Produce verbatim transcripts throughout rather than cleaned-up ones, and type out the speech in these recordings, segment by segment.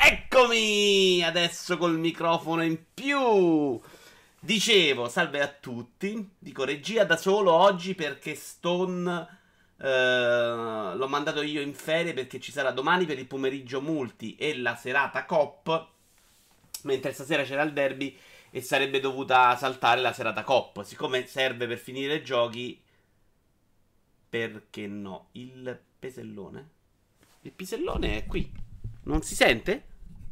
Eccomi! Adesso col microfono in più! Dicevo, salve a tutti, dico regia da solo oggi perché Stone eh, l'ho mandato io in ferie perché ci sarà domani per il pomeriggio multi e la serata Cop, mentre stasera c'era il derby e sarebbe dovuta saltare la serata Cop, siccome serve per finire i giochi, perché no? Il pisellone? Il pisellone è qui, non si sente?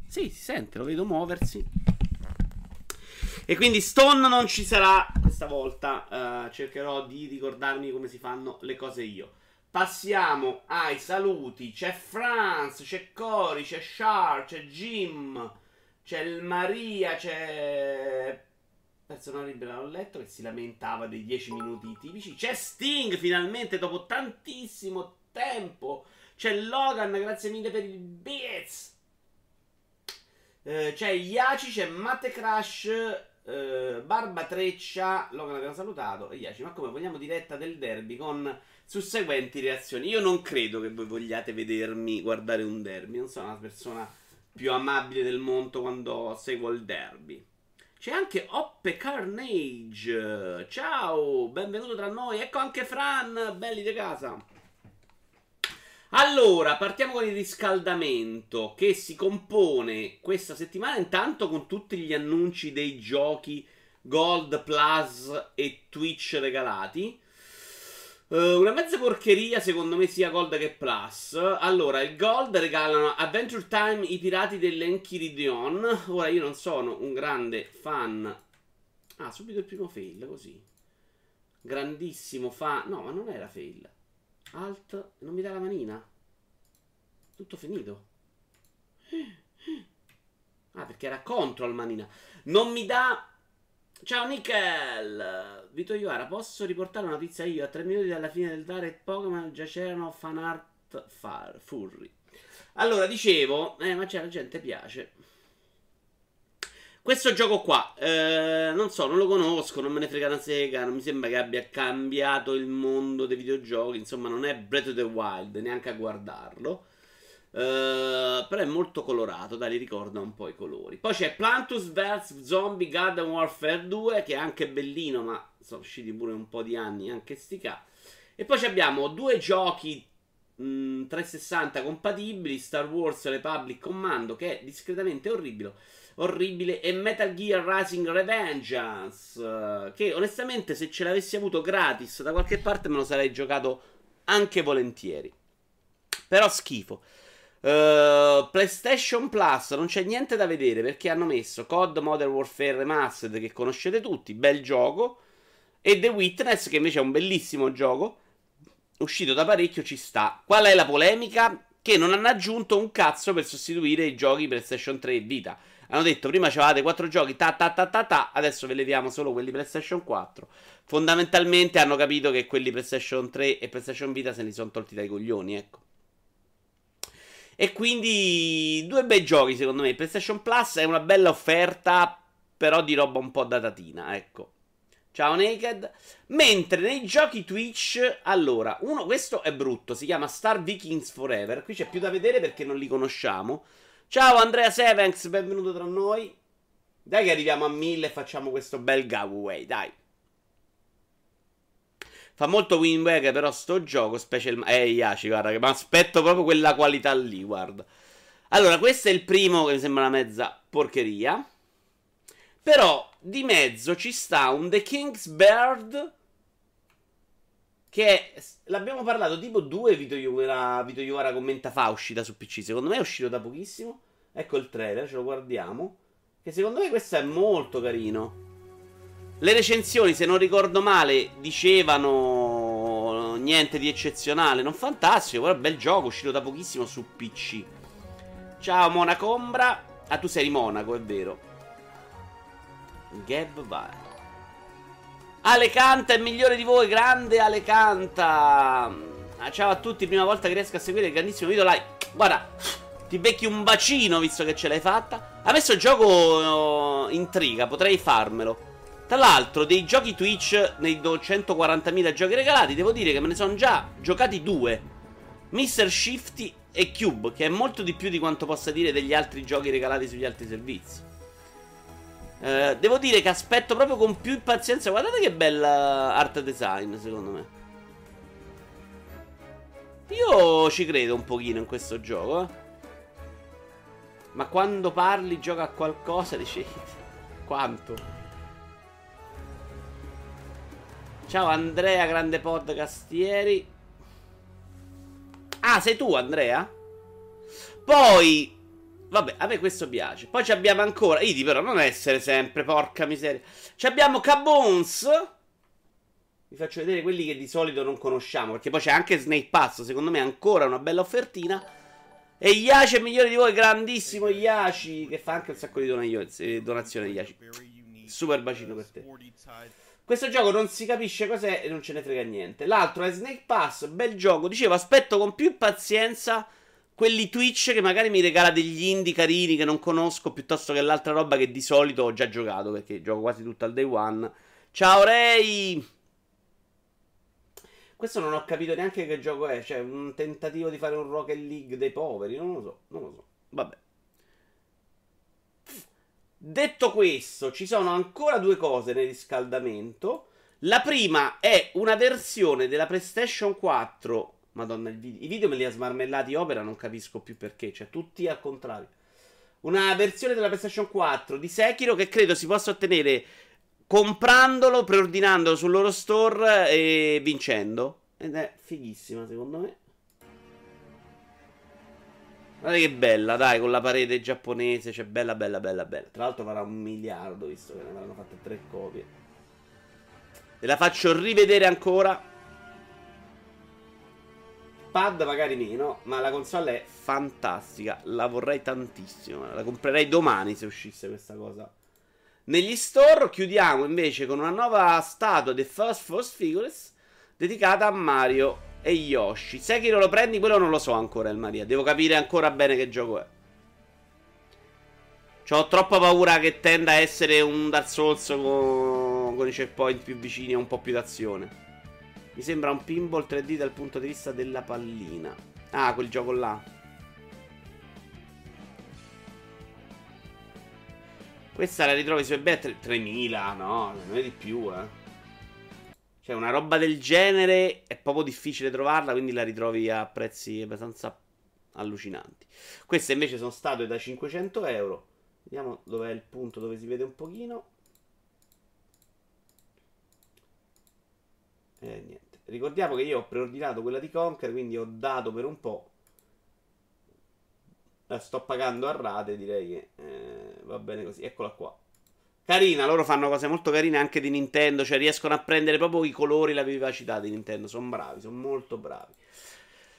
Sì, si sente, lo vedo muoversi. E quindi Stone non ci sarà questa volta, uh, cercherò di ricordarmi come si fanno le cose io. Passiamo ai saluti, c'è Franz, c'è Cori, c'è Char, c'è Jim, c'è Maria, c'è... Persona libera l'ho letto che si lamentava dei dieci minuti tipici, c'è Sting finalmente dopo tantissimo tempo, c'è Logan, grazie mille per il beats. Uh, c'è Yaci, c'è Matte Crash, uh, Barbatreccia, Logan abbiamo salutato, e Yaci, ma come vogliamo diretta del derby con susseguenti reazioni? Io non credo che voi vogliate vedermi guardare un derby, non sono la persona più amabile del mondo quando seguo il derby. C'è anche Oppe Carnage, ciao, benvenuto tra noi, ecco anche Fran, belli di casa. Allora, partiamo con il riscaldamento che si compone questa settimana intanto con tutti gli annunci dei giochi Gold Plus e Twitch regalati. Uh, una mezza porcheria secondo me sia Gold che Plus. Allora, il Gold regalano Adventure Time, i pirati dell'Enchiridion. Ora io non sono un grande fan. Ah, subito il primo fail, così. Grandissimo fan. No, ma non era fail. Alt, non mi dà la manina. Tutto finito. Ah, perché era control manina. Non mi dà. Ciao Nickel Vito Iuara, posso riportare una pizza io? A tre minuti dalla fine del dare Pokémon già c'erano fan art far, furry. Allora, dicevo, eh, ma c'è la gente piace questo gioco qua, eh, non so, non lo conosco, non me ne frega una sega, non mi sembra che abbia cambiato il mondo dei videogiochi, insomma non è Breath of the Wild, neanche a guardarlo, eh, però è molto colorato, dai, li ricorda un po' i colori. Poi c'è Plantus vs Zombie Garden Warfare due, che è anche bellino, ma sono usciti pure un po' di anni, anche stica. E poi abbiamo due giochi mh, trecentosessanta compatibili, Star Wars Republic Commando, che è discretamente orribile, orribile, e Metal Gear Rising Revengeance, uh, che onestamente se ce l'avessi avuto gratis da qualche parte me lo sarei giocato anche volentieri, però schifo. uh, PlayStation Plus non c'è niente da vedere perché hanno messo C O D Modern Warfare Remastered, che conoscete tutti, bel gioco, e The Witness, che invece è un bellissimo gioco uscito da parecchio, ci sta. Qual è la polemica? Che non hanno aggiunto un cazzo per sostituire i giochi PlayStation tre e Vita. Hanno detto prima c'avevate quattro giochi, ta ta ta ta ta, adesso ve leviamo solo quelli PlayStation quattro. Fondamentalmente hanno capito che quelli PlayStation tre e PlayStation Vita se li sono tolti dai coglioni, ecco. E quindi due bei giochi secondo me. PlayStation Plus è una bella offerta, però di roba un po' datatina, ecco. Ciao Naked. Mentre nei giochi Twitch, allora, uno, questo è brutto, si chiama Star Vikings Forever, qui c'è più da vedere perché non li conosciamo. Ciao Andrea Sevens, benvenuto tra noi. Dai che arriviamo a mille e facciamo questo bel giveaway, dai. Fa molto Wind Waker però sto gioco, special... Eh, Yaci, guarda, che mi aspetto proprio quella qualità lì, guarda. Allora, questo è il primo che mi sembra una mezza porcheria. Però, di mezzo ci sta un The King's Bird... Che l'abbiamo parlato tipo due, Vito Iuara, Vito Iuara commenta fa, uscita su P C, secondo me è uscito da pochissimo. Ecco il trailer, ce lo guardiamo, che secondo me questo è molto carino. Le recensioni, se non ricordo male, dicevano niente di eccezionale, non fantastico, però è un bel gioco, uscito da pochissimo su P C. Ciao Monacombra. Ah, tu sei di Monaco, è vero. Gav vai. Alecanta è migliore di voi, grande Alecanta. Ciao a tutti, prima volta che riesco a seguire il grandissimo video live. Guarda, ti becchi un bacino visto che ce l'hai fatta. A me sto gioco intriga, potrei farmelo. Tra l'altro, dei giochi Twitch, nei duecentoquarantamila giochi regalati, devo dire che me ne sono già giocati due, mister Shifty e Cube, che è molto di più di quanto possa dire degli altri giochi regalati sugli altri servizi. Eh, devo dire che aspetto proprio con più impazienza. Guardate che bella art design, secondo me. Io ci credo un pochino in questo gioco, eh. Ma quando parli, gioca a qualcosa, dici... Quanto? Ciao Andrea, grande podcastieri. Ah, sei tu Andrea? Poi... Vabbè, a me questo piace. Poi ci abbiamo ancora... Idi, però, non essere sempre, porca miseria. Ci abbiamo Cabons. Vi faccio vedere quelli che di solito non conosciamo, perché poi c'è anche Snake Pass, secondo me ancora una bella offertina. E Yaci è migliore di voi, grandissimo Yaci, che fa anche un sacco di donazioni. Yaci, super bacino per te. Questo gioco non si capisce cos'è e non ce ne frega niente. L'altro è Snake Pass, bel gioco. Dicevo, aspetto con più pazienza quelli Twitch che magari mi regala degli indie carini che non conosco, piuttosto che l'altra roba che di solito ho già giocato, perché gioco quasi tutto al day one. Ciao Ray! Questo non ho capito neanche che gioco è. Cioè, un tentativo di fare un Rocket League dei poveri. Non lo so, non lo so. Vabbè. Detto questo, ci sono ancora due cose nel riscaldamento. La prima è una versione della PlayStation quattro. Madonna, il video, i video me li ha smarmellati Opera, non capisco più perché, cioè tutti al contrario. Una versione della PlayStation quattro di Sekiro che credo si possa ottenere comprandolo, preordinandolo sul loro store e vincendo. Ed è fighissima, secondo me. Guardate che bella, dai, con la parete giapponese, cioè bella, bella, bella, bella. Tra l'altro farà un miliardo, visto che ne avranno fatte tre copie. Te la faccio rivedere ancora. Pad magari meno, ma la console è fantastica, la vorrei tantissimo. La comprerei domani se uscisse questa cosa negli store. Chiudiamo invece con una nuova statua di First Force Figures dedicata a Mario e Yoshi. Sekiro lo prendi? Quello non lo so ancora, il Maria. Devo capire ancora bene che gioco è. C'ho troppa paura che tenda a essere un Dark Souls con, con i checkpoint più vicini e un po' più d'azione. Mi sembra un pinball tre D dal punto di vista della pallina. Ah, quel gioco là. Questa la ritrovi su eBay a tremila, no, non è di più, eh. Cioè, una roba del genere è proprio difficile trovarla, quindi la ritrovi a prezzi abbastanza allucinanti. Queste invece sono statue da cinquecento euro. Vediamo dov'è il punto dove si vede un pochino. E eh, niente. Ricordiamo che io ho preordinato quella di Conker, quindi ho dato per un po'. La sto pagando a rate, direi che eh, va bene così. Eccola qua. Carina, loro fanno cose molto carine anche di Nintendo, cioè riescono a prendere proprio i colori e la vivacità di Nintendo, sono bravi, sono molto bravi.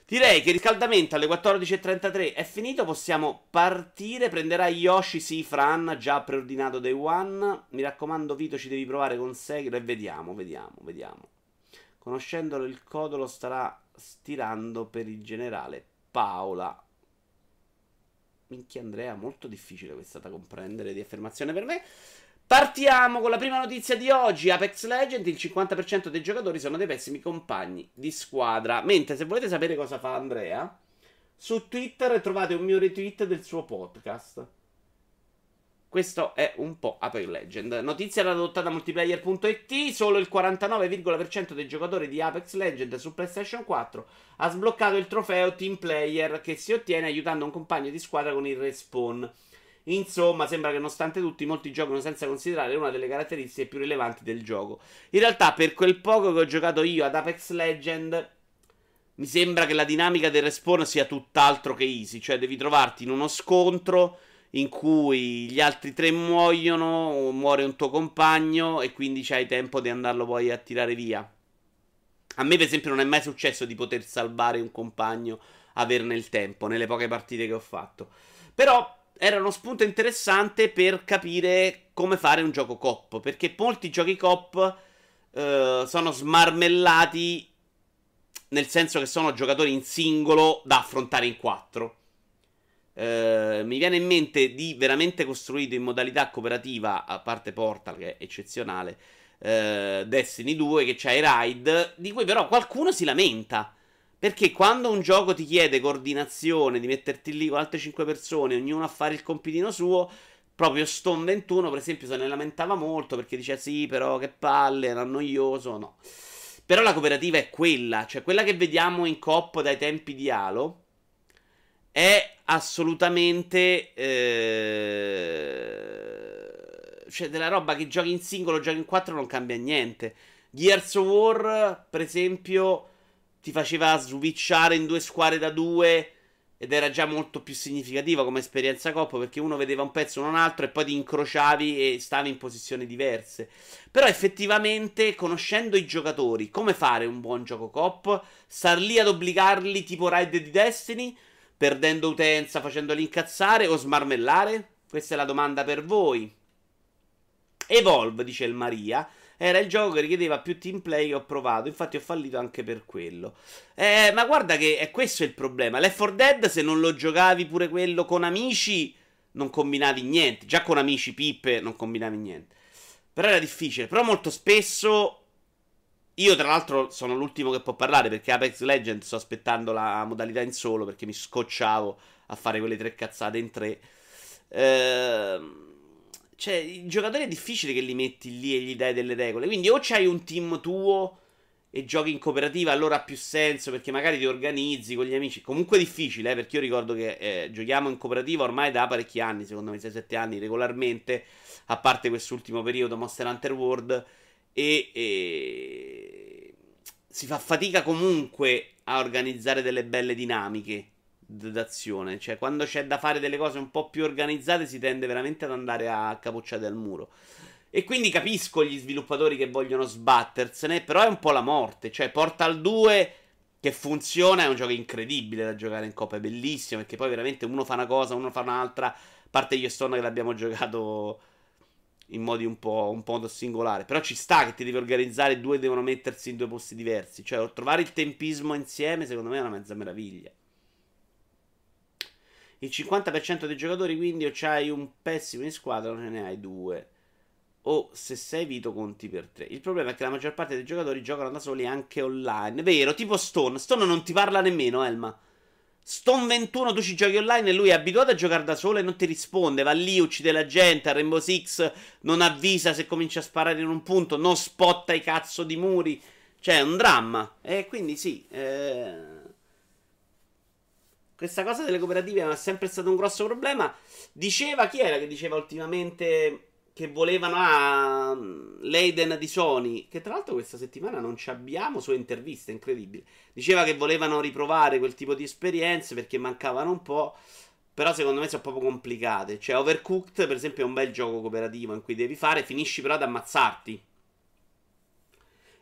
Direi che il riscaldamento alle quattordici e trentatré è finito, possiamo partire, prenderà Yoshi, sì, Fran, già preordinato Day One, mi raccomando Vito ci devi provare con Sekiro e vediamo, vediamo, vediamo. Conoscendolo il codolo starà stirando per il generale Paola. Minchia Andrea, molto difficile questa da comprendere di affermazione per me. Partiamo con la prima notizia di oggi. Apex Legends, il cinquanta per cento dei giocatori sono dei pessimi compagni di squadra. Mentre se volete sapere cosa fa Andrea, su Twitter trovate un mio retweet del suo podcast. Questo è un po' Apex Legends. Notizia adottata da multiplayer punto it. Solo il quarantanove virgola nove per cento dei giocatori di Apex Legends su PlayStation quattro ha sbloccato il trofeo Team Player, che si ottiene aiutando un compagno di squadra con il respawn. Insomma, sembra che nonostante tutti molti giocano senza considerare una delle caratteristiche più rilevanti del gioco. In realtà, per quel poco che ho giocato io ad Apex Legend, mi sembra che la dinamica del respawn sia tutt'altro che easy. Cioè, devi trovarti in uno scontro in cui gli altri tre muoiono o muore un tuo compagno e quindi c'hai tempo di andarlo poi a tirare via. A me, per esempio, non è mai successo di poter salvare un compagno, averne il tempo, nelle poche partite che ho fatto. Però... era uno spunto interessante per capire come fare un gioco coop, perché molti giochi coop eh, sono smarmellati, nel senso che sono giocatori in singolo da affrontare in quattro. Eh, mi viene in mente di veramente costruito in modalità cooperativa, a parte Portal che è eccezionale, eh, Destiny due che c'ha i raid, di cui però qualcuno si lamenta. Perché quando un gioco ti chiede coordinazione, di metterti lì con altre cinque persone, ognuno a fare il compitino suo, proprio Stone ventuno, per esempio, se ne lamentava molto perché diceva sì, però che palle, era noioso, no. Però la cooperativa è quella, cioè quella che vediamo in coop dai tempi di Halo è assolutamente... Eh... cioè della roba che giochi in singolo, giochi in quattro, non cambia niente. Gears of War, per esempio, ti faceva switchare in due squadre da due ed era già molto più significativa come esperienza coop, perché uno vedeva un pezzo uno un altro e poi ti incrociavi e stavi in posizioni diverse. Però effettivamente, conoscendo i giocatori, come fare un buon gioco coop? Star lì ad obbligarli tipo Red Dead di Destiny, perdendo utenza, facendoli incazzare o smarmellare? Questa è la domanda per voi. Evolve, dice il Maria, era il gioco che richiedeva più team play che ho provato, infatti ho fallito anche per quello. Eh, ma guarda che è questo il problema. Left four Dead, se non lo giocavi pure quello con amici, non combinavi niente. Già con amici pippe non combinavi niente. Però era difficile. Però molto spesso, io tra l'altro sono l'ultimo che può parlare, perché Apex Legends sto aspettando la modalità in solo, perché mi scocciavo a fare quelle tre cazzate in tre. Ehm... Cioè, il giocatore è difficile che li metti lì e gli dai delle regole. Quindi o c'hai un team tuo e giochi in cooperativa, allora ha più senso, perché magari ti organizzi con gli amici. Comunque è difficile, eh, perché io ricordo che eh, giochiamo in cooperativa ormai da parecchi anni, secondo me sei sette anni regolarmente, a parte quest'ultimo periodo Monster Hunter World, e, e... si fa fatica comunque a organizzare delle belle dinamiche d'azione. Cioè, quando c'è da fare delle cose un po' più organizzate, si tende veramente ad andare a capocciate al muro. E quindi capisco gli sviluppatori che vogliono sbattersene, però è un po' la morte. Cioè, Portal due, che funziona, è un gioco incredibile da giocare in coop, è bellissimo, perché poi veramente uno fa una cosa, uno fa un'altra. A parte io e Stone che l'abbiamo giocato in modi un po', un po' singolare, però ci sta che ti devi organizzare, due devono mettersi in due posti diversi. Cioè, trovare il tempismo insieme, secondo me, è una mezza meraviglia. Il cinquanta per cento dei giocatori, quindi, o c'hai un pessimo in squadra o ce ne hai due, o se sei Vito conti per tre. Il problema è che la maggior parte dei giocatori giocano da soli anche online. Vero, tipo Stone. Stone non ti parla nemmeno, Elma. Stone ventuno, tu ci giochi online e lui è abituato a giocare da solo e non ti risponde. Va lì, uccide la gente, a Rainbow Six non avvisa se comincia a sparare in un punto, non spotta i cazzo di muri. Cioè, è un dramma. E quindi sì, eh... questa cosa delle cooperative è sempre stato un grosso problema. Diceva, chi era che diceva ultimamente che volevano a l'Eden di Sony, che tra l'altro questa settimana non ci abbiamo sue interviste, incredibile. Diceva che volevano riprovare quel tipo di esperienze perché mancavano un po', però secondo me sono proprio complicate. Cioè, Overcooked, per esempio, è un bel gioco cooperativo in cui devi fare, finisci però ad ammazzarti.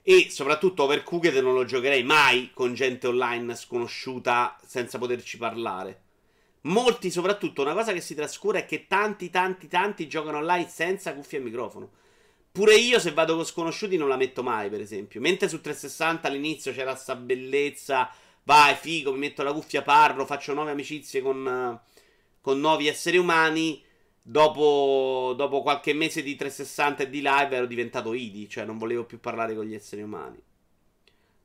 E soprattutto Overcooked non lo giocherei mai con gente online sconosciuta senza poterci parlare. Molti, soprattutto, una cosa che si trascura è che tanti, tanti, tanti giocano online senza cuffie e microfono. Pure io, se vado con sconosciuti, non la metto mai, per esempio. Mentre su trecentosessanta all'inizio c'era sta bellezza, vai, figo, mi metto la cuffia, parlo, faccio nuove amicizie con, con nuovi esseri umani. Dopo, dopo qualche mese di trecentosessanta e di live ero diventato I D I, cioè non volevo più parlare con gli esseri umani.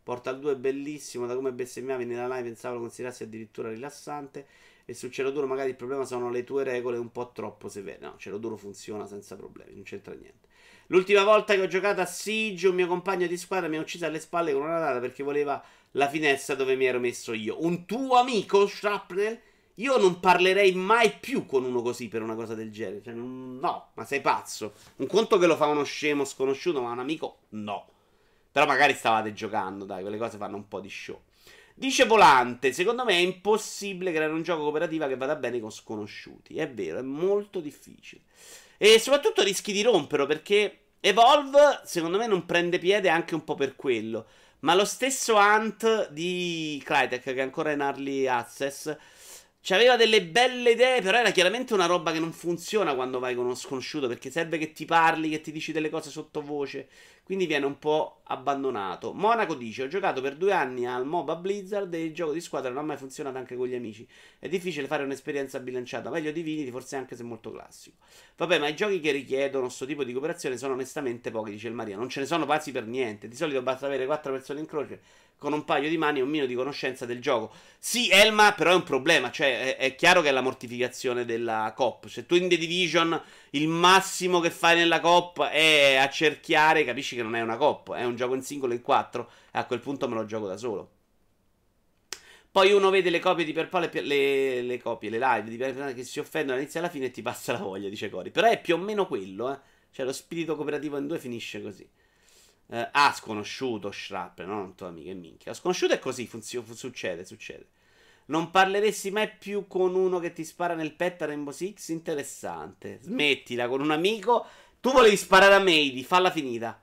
Portal due è bellissimo, da come bestemmiavi nella live pensavo lo considerassi addirittura rilassante. E su Cielo Duro magari il problema sono le tue regole un po' troppo severe. No, Cielo Duro funziona senza problemi, non c'entra niente. L'ultima volta che ho giocato a Siege, un mio compagno di squadra mi ha ucciso alle spalle con una data perché voleva la finestra dove mi ero messo io. Un tuo amico, Shrapnel? Io non parlerei mai più con uno così per una cosa del genere. Cioè, no, ma sei pazzo. Un conto che lo fa uno scemo sconosciuto, ma un amico no. Però magari stavate giocando, dai, quelle cose fanno un po' di show. Dice Volante, secondo me è impossibile creare un gioco cooperativo che vada bene con sconosciuti. È vero, è molto difficile. E soprattutto rischi di romperlo, perché Evolve, secondo me, non prende piede anche un po' per quello. Ma lo stesso Hunt di Crytek, che è ancora in Early Access, c'aveva delle belle idee, però era chiaramente una roba che non funziona quando vai con uno sconosciuto, perché serve che ti parli, che ti dici delle cose sottovoce, quindi viene un po' abbandonato. Monaco dice, ho giocato per due anni al MOBA Blizzard e il gioco di squadra non ha mai funzionato anche con gli amici. È difficile fare un'esperienza bilanciata, meglio Divinity, forse anche se molto classico. Vabbè, ma i giochi che richiedono questo tipo di cooperazione sono onestamente pochi, dice il Maria. Non ce ne sono pazzi per niente, di solito basta avere quattro persone in croce con un paio di mani e un minimo di conoscenza del gioco. Sì, Elma, però è un problema, cioè è, è chiaro che è la mortificazione della cop. Se tu in The Division il massimo che fai nella cop è accerchiare, capisci che non è una cop, è un gioco in singolo in quattro, e a quel punto me lo gioco da solo. Poi uno vede le copie di Perpal, le, le copie, le live di Perpal che si offendono all'inizio e alla fine e ti passa la voglia, dice Cori. Però è più o meno quello, eh. Cioè lo spirito cooperativo in due finisce così. Uh, ah, sconosciuto, Shrap, no, non tua amica, minchia. Sconosciuto è così, succede, succede. Non parleresti mai più con uno che ti spara nel petto a Rainbow Six? Interessante. Smettila, con un amico. Tu volevi sparare a Meidi, falla finita.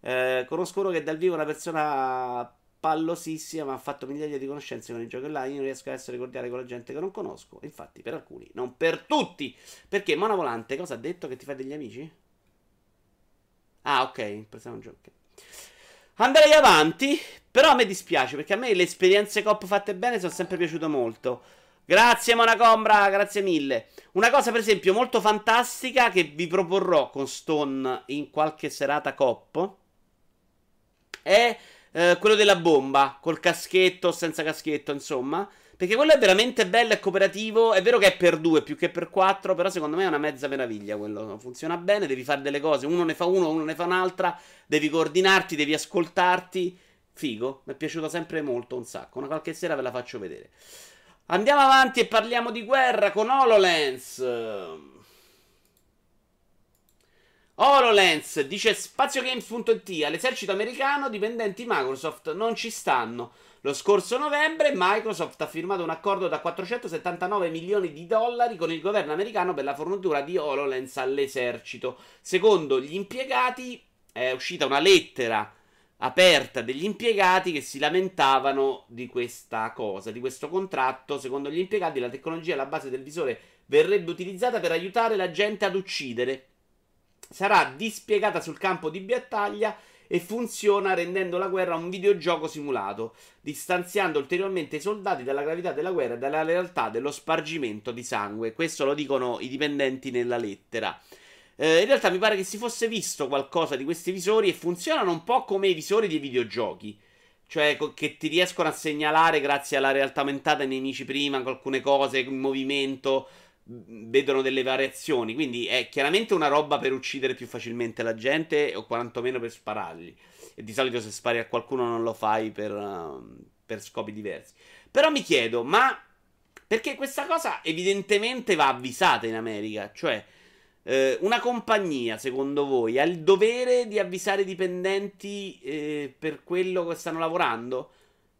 Uh, conosco uno che dal vivo è una persona pallosissima, ma ha fatto migliaia di conoscenze con i giochi online. Io non riesco ad essere cordiale con la gente che non conosco. Infatti, per alcuni, non per tutti. Perché Mona Volante cosa ha detto? Che ti fa degli amici? Ah, ok, pensiamo un gioco. Andrei avanti, però a me dispiace, perché a me le esperienze cop fatte bene sono sempre piaciute molto. Grazie Monacombra, grazie mille. Una cosa per esempio molto fantastica che vi proporrò con Stone in qualche serata cop è eh, quello della bomba, col caschetto, senza caschetto, insomma. Perché quello è veramente bello e cooperativo. È vero che è per due più che per quattro, però secondo me è una mezza meraviglia quello. Funziona bene, devi fare delle cose. Uno ne fa uno, uno ne fa un'altra. Devi coordinarti, devi ascoltarti. Figo, mi è piaciuto sempre molto, un sacco. Una qualche sera ve la faccio vedere. Andiamo avanti e parliamo di guerra con HoloLens. HoloLens dice spaziogames punto it: all'esercito americano dipendenti Microsoft non ci stanno. Lo scorso novembre Microsoft ha firmato un accordo da quattrocentosettantanove milioni di dollari con il governo americano per la fornitura di HoloLens all'esercito. Secondo gli impiegati è uscita una lettera aperta degli impiegati che si lamentavano di questa cosa, di questo contratto. Secondo gli impiegati la tecnologia alla base del visore verrebbe utilizzata per aiutare la gente ad uccidere. Sarà dispiegata sul campo di battaglia e funziona rendendo la guerra un videogioco simulato, distanziando ulteriormente i soldati dalla gravità della guerra e dalla realtà dello spargimento di sangue. Questo lo dicono i dipendenti nella lettera. Eh, in realtà mi pare che si fosse visto qualcosa di questi visori e funzionano un po' come i visori dei videogiochi, cioè che ti riescono a segnalare grazie alla realtà aumentata ai nemici prima, con alcune cose, in movimento, vedono delle variazioni, quindi è chiaramente una roba per uccidere più facilmente la gente o quantomeno per sparargli, e di solito se spari a qualcuno non lo fai per, uh, per scopi diversi. Però mi chiedo, ma perché questa cosa evidentemente va avvisata in America, cioè eh, una compagnia secondo voi ha il dovere di avvisare i dipendenti eh, per quello che stanno lavorando?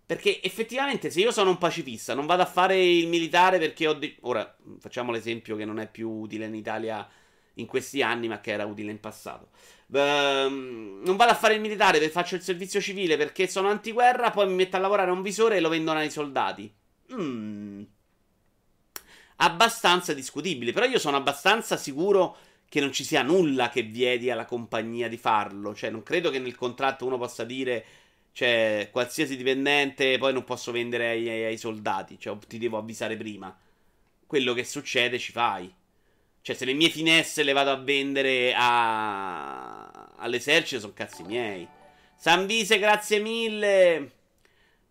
Perché effettivamente se io sono un pacifista non vado a fare il militare perché ho... De- Ora, facciamo l'esempio che non è più utile in Italia in questi anni, ma che era utile in passato. Ehm, non vado a fare il militare perché faccio il servizio civile perché sono antiguerra, poi mi metto a lavorare a un visore e lo vendono ai soldati. Mm. Abbastanza discutibile, però io sono abbastanza sicuro che non ci sia nulla che vieti alla compagnia di farlo. Cioè, non credo che nel contratto uno possa dire... Cioè, qualsiasi dipendente poi non posso vendere ai, ai, ai soldati. Cioè, ti devo avvisare prima. Quello che succede ci fai. Cioè, se le mie finestre le vado a vendere a... all'esercito, sono cazzi miei. Sanvise, grazie mille.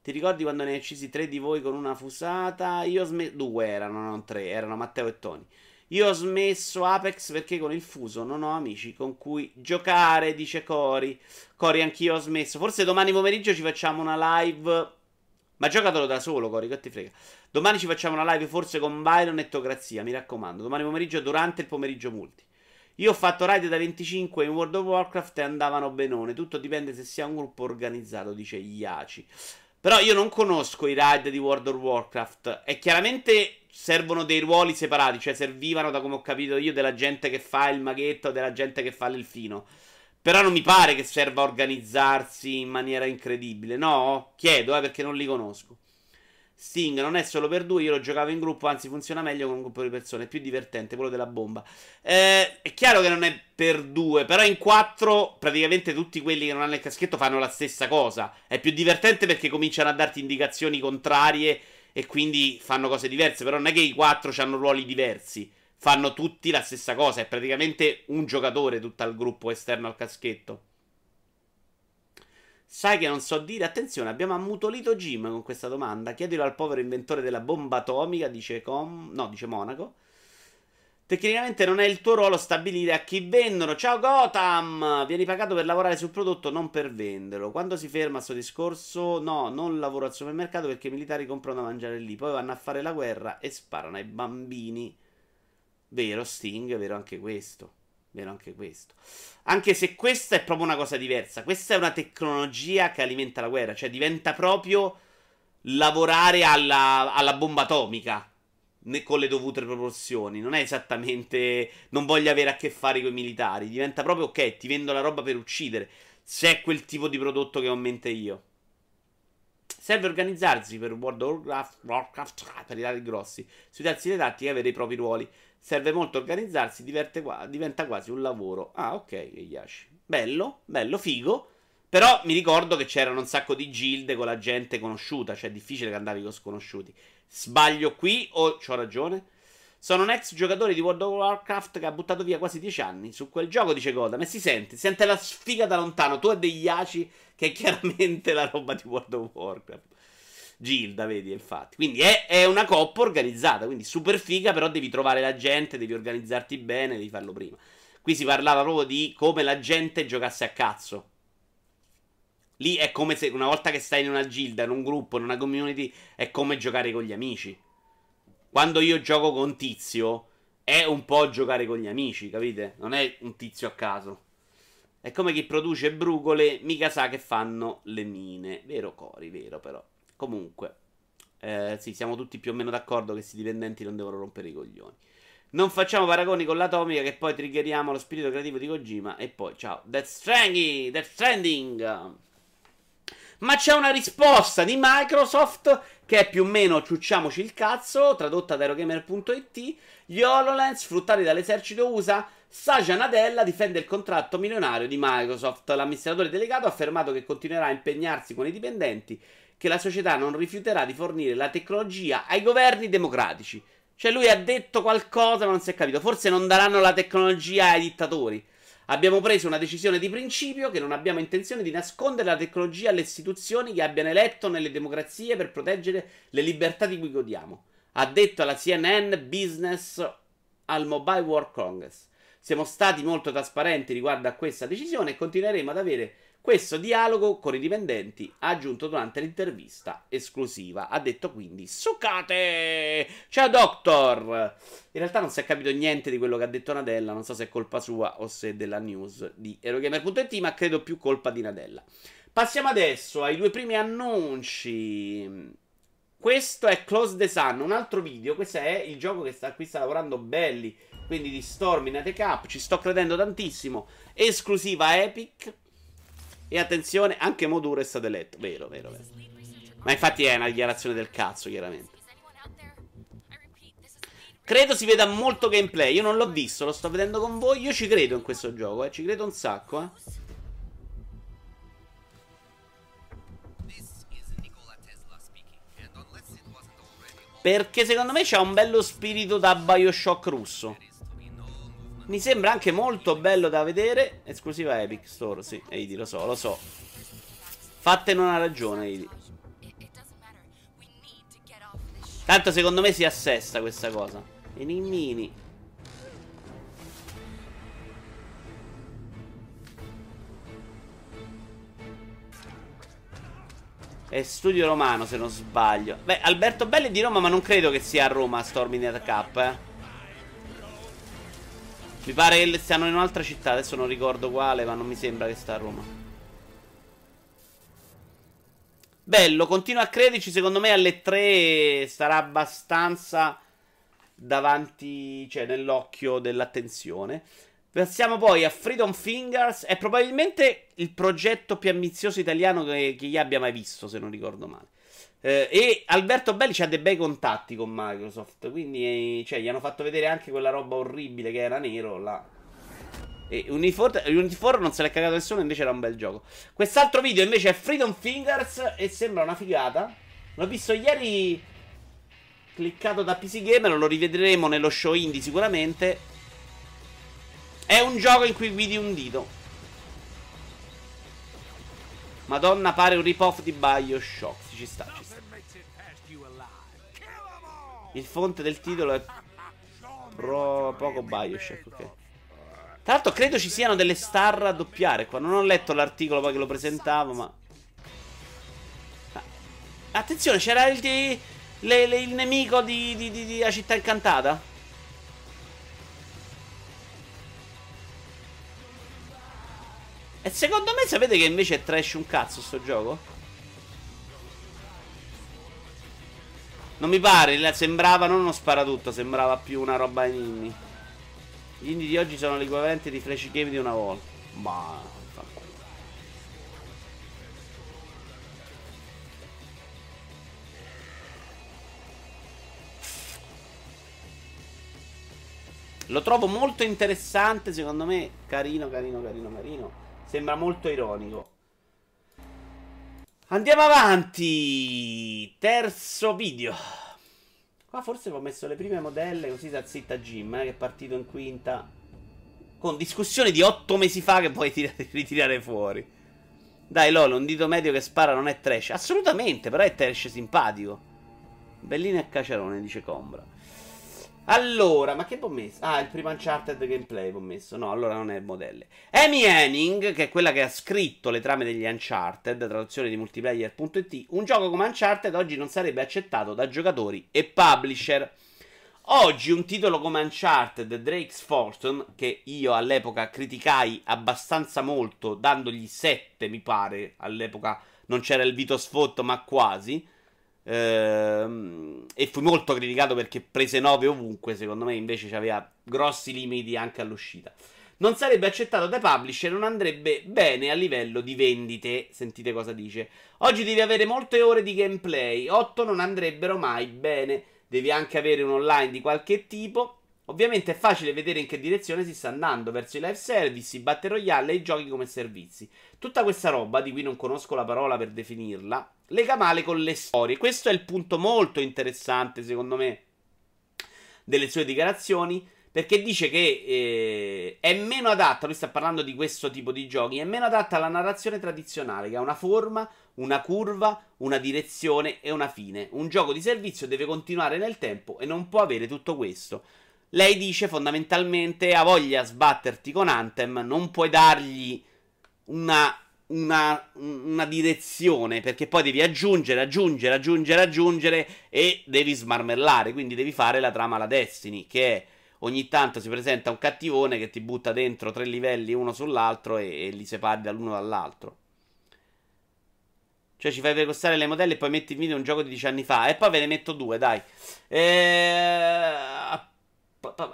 Ti ricordi quando ne hai uccisi tre di voi con una fusata? Io ho smesso... Due erano, non tre. Erano Matteo e Tony. Io ho smesso Apex perché con il fuso non ho amici con cui giocare, dice Cori. Cori, anch'io ho smesso. Forse domani pomeriggio ci facciamo una live. Ma giocatelo da solo, Cori, che ti frega. Domani ci facciamo una live forse con Byron e Tocrazia, mi raccomando. Domani pomeriggio durante il pomeriggio multi. Io ho fatto raid da venticinque in World of Warcraft e andavano benone. Tutto dipende se sia un gruppo organizzato, dice Yaci. Però io non conosco i raid di World of Warcraft. È chiaramente... servono dei ruoli separati, cioè servivano, da come ho capito io, della gente che fa il maghetto, della gente che fa l'elfino. Però non mi pare che serva organizzarsi in maniera incredibile. No, chiedo, eh, perché non li conosco. Sting non è solo per due, io lo giocavo in gruppo, anzi funziona meglio con un gruppo di persone, è più divertente quello della bomba. Eh, è chiaro che non è per due, però in quattro praticamente tutti quelli che non hanno il caschetto fanno la stessa cosa. È più divertente perché cominciano a darti indicazioni contrarie e quindi fanno cose diverse. Però non è che i quattro hanno ruoli diversi, fanno tutti la stessa cosa. È praticamente un giocatore tutto al gruppo esterno al caschetto. Sai che non so dire. Attenzione, abbiamo ammutolito Jim con questa domanda. Chiedilo al povero inventore della bomba atomica, dice Com... No, dice Monaco. Tecnicamente non è il tuo ruolo stabilire a chi vendono. Ciao Gotham! Vieni pagato per lavorare sul prodotto, non per venderlo. Quando si ferma questo discorso? No, non lavoro al supermercato perché i militari comprano da mangiare lì. Poi vanno a fare la guerra e sparano ai bambini. Vero Sting, vero anche questo. Vero anche questo. Anche se questa è proprio una cosa diversa. Questa è una tecnologia che alimenta la guerra. Cioè diventa proprio lavorare alla, alla bomba atomica, con le dovute proporzioni. Non è esattamente, non voglio avere a che fare con i militari. Diventa proprio ok, ti vendo la roba per uccidere, se è quel tipo di prodotto che ho in mente io. Serve organizzarsi per World of Warcraft, Warcraft per i lati grossi, studiarsi le tattiche e avere i propri ruoli. Serve molto organizzarsi, diverte qua, diventa quasi un lavoro. Ah ok, Yaci. Bello, bello, figo. Però mi ricordo che c'erano un sacco di gilde con la gente conosciuta, cioè è difficile che andavi con sconosciuti. Sbaglio qui o c'ho ragione? Sono un ex giocatore di World of Warcraft che ha buttato via quasi dieci anni su quel gioco, dice Gotham, e si sente, si sente la sfiga da lontano. Tu e degli Yaci, che è chiaramente la roba di World of Warcraft. Gilda, vedi, infatti. Quindi è, è una coppa organizzata, quindi super figa, però devi trovare la gente, devi organizzarti bene, devi farlo prima. Qui si parlava proprio di come la gente giocasse a cazzo. Lì è come se una volta che stai in una gilda, in un gruppo, in una community, è come giocare con gli amici. Quando io gioco con Tizio, è un po' giocare con gli amici, capite? Non è un tizio a caso. È come chi produce brugole, mica sa che fanno le mine. Vero Cori, vero però. Comunque, eh, sì, siamo tutti più o meno d'accordo che questi dipendenti non devono rompere i coglioni. Non facciamo paragoni con l'atomica che poi triggeriamo lo spirito creativo di Kojima e poi, ciao, Death Stranding, Death Stranding! Ma c'è una risposta di Microsoft che è più o meno ciucciamoci il cazzo, tradotta da aerogamer punto it. Gli HoloLens sfruttati dall'esercito U S A. Satya Nadella difende il contratto milionario di Microsoft. L'amministratore delegato ha affermato che continuerà a impegnarsi con i dipendenti, che la società non rifiuterà di fornire la tecnologia ai governi democratici. Cioè lui ha detto qualcosa ma non si è capito. Forse non daranno la tecnologia ai dittatori. Abbiamo preso una decisione di principio che non abbiamo intenzione di nascondere la tecnologia alle istituzioni che abbiano eletto nelle democrazie per proteggere le libertà di cui godiamo, ha detto alla C N N Business al Mobile World Congress. Siamo stati molto trasparenti riguardo a questa decisione e continueremo ad avere questo dialogo con i dipendenti, ha aggiunto durante l'intervista esclusiva. Ha detto quindi, succate! Ciao Doctor! In realtà non si è capito niente di quello che ha detto Nadella, non so se è colpa sua o se è della news di aerogamer punto it, ma credo più colpa di Nadella. Passiamo adesso ai due primi annunci. Questo è Close the Sun, un altro video, questo è il gioco che sta qui sta lavorando Belli, quindi di Storm in Ate Cup, ci sto credendo tantissimo, esclusiva Epic. E attenzione, anche Moduro è stato eletto. Vero, vero, vero. Ma infatti è una dichiarazione del cazzo, chiaramente. Credo si veda molto gameplay. Io non l'ho visto, lo sto vedendo con voi. Io ci credo in questo gioco, eh. Ci credo un sacco, eh. Perché secondo me c'è un bello spirito da BioShock russo. Mi sembra anche molto bello da vedere. Esclusiva Epic Store, sì. Eidi, lo so, lo so. Fattene una ragione, Eidi. Tanto secondo me si assesta questa cosa. Enimini. È studio romano, se non sbaglio. Beh, Alberto Belli è di Roma, ma non credo che sia a Roma Storm in Ate Cup, eh. Mi pare che stiano in un'altra città, adesso non ricordo quale, ma non mi sembra che sta a Roma. Bello, continua a crederci, secondo me alle tre sarà abbastanza davanti, cioè nell'occhio dell'attenzione. Passiamo poi a Freedom Fingers, è probabilmente il progetto più ambizioso italiano che, che gli abbia mai visto, se non ricordo male. Eh, e Alberto Belli c'ha dei bei contatti con Microsoft, quindi cioè, gli hanno fatto vedere anche quella roba orribile che era nero là. E Unifor, Unifor non se l'è cagato nessuno, invece era un bel gioco. Quest'altro video invece è Freedom Fingers e sembra una figata. L'ho visto ieri cliccato da P C Gamer, lo rivedremo nello show indie sicuramente. È un gioco in cui guidi un dito. Madonna, pare un rip-off di BioShock. Ci sta, ci sta. Il fonte del titolo è pro... poco BioShock, ok. Tra l'altro credo ci siano delle star a doppiare qua. Non ho letto l'articolo poi che lo presentavo, ma... ah. Attenzione, c'era il, le, le, il nemico di, di, di, di La Città Incantata. E secondo me sapete che invece è trash un cazzo sto gioco? Non mi pare, sembrava non uno sparatutto, sembrava più una roba in indie. Gli indie di oggi sono l'equivalente di flash game di una volta. Ma vaffanculo. Lo trovo molto interessante, secondo me. Carino, carino, carino, carino. Sembra molto ironico. Andiamo avanti. Terzo video. Qua forse ho messo le prime modelle, così sta zitta Jim, eh, che è partito in quinta con discussioni di otto mesi fa che puoi tir- ritirare fuori. Dai Lolo, un dito medio che spara non è trash. Assolutamente, però è trash simpatico. Bellino e caciarone, dice Combra. Allora, ma che ho messo? Ah, il primo Uncharted gameplay ho messo. No, allora non è modelle. Amy Henning, che è quella che ha scritto le trame degli Uncharted, traduzione di multiplayer punto it. Un gioco come Uncharted oggi non sarebbe accettato da giocatori e publisher. Oggi un titolo come Uncharted, Drake's Fortune, che io all'epoca criticai abbastanza molto, dandogli sette, mi pare. All'epoca non c'era il Vito Sfotto, ma quasi. E fui molto criticato perché prese nove ovunque. Secondo me invece aveva grossi limiti anche all'uscita. Non sarebbe accettato dai publisher, non andrebbe bene a livello di vendite. Sentite cosa dice. Oggi devi avere molte ore di gameplay, otto non andrebbero mai bene. Devi anche avere un online di qualche tipo. Ovviamente è facile vedere in che direzione si sta andando, verso i live service, i battle royale e i giochi come servizi. Tutta questa roba, di cui non conosco la parola per definirla, lega male con le storie. Questo è il punto molto interessante, secondo me, delle sue dichiarazioni, perché dice che eh, è meno adatta, lui sta parlando di questo tipo di giochi, è meno adatta alla narrazione tradizionale, che ha una forma, una curva, una direzione e una fine. Un gioco di servizio deve continuare nel tempo e non può avere tutto questo. Lei dice fondamentalmente, ha voglia sbatterti con Anthem, non puoi dargli una, una, una direzione, perché poi devi aggiungere, aggiungere, aggiungere, aggiungere e devi smarmellare, quindi devi fare la trama alla Destiny, che è, ogni tanto si presenta un cattivone che ti butta dentro tre livelli uno sull'altro e, e li separi dall'uno dall'altro. Cioè ci fai precostare le modelle e poi metti in video un gioco di dieci anni fa e poi ve ne metto due, dai. Ehm...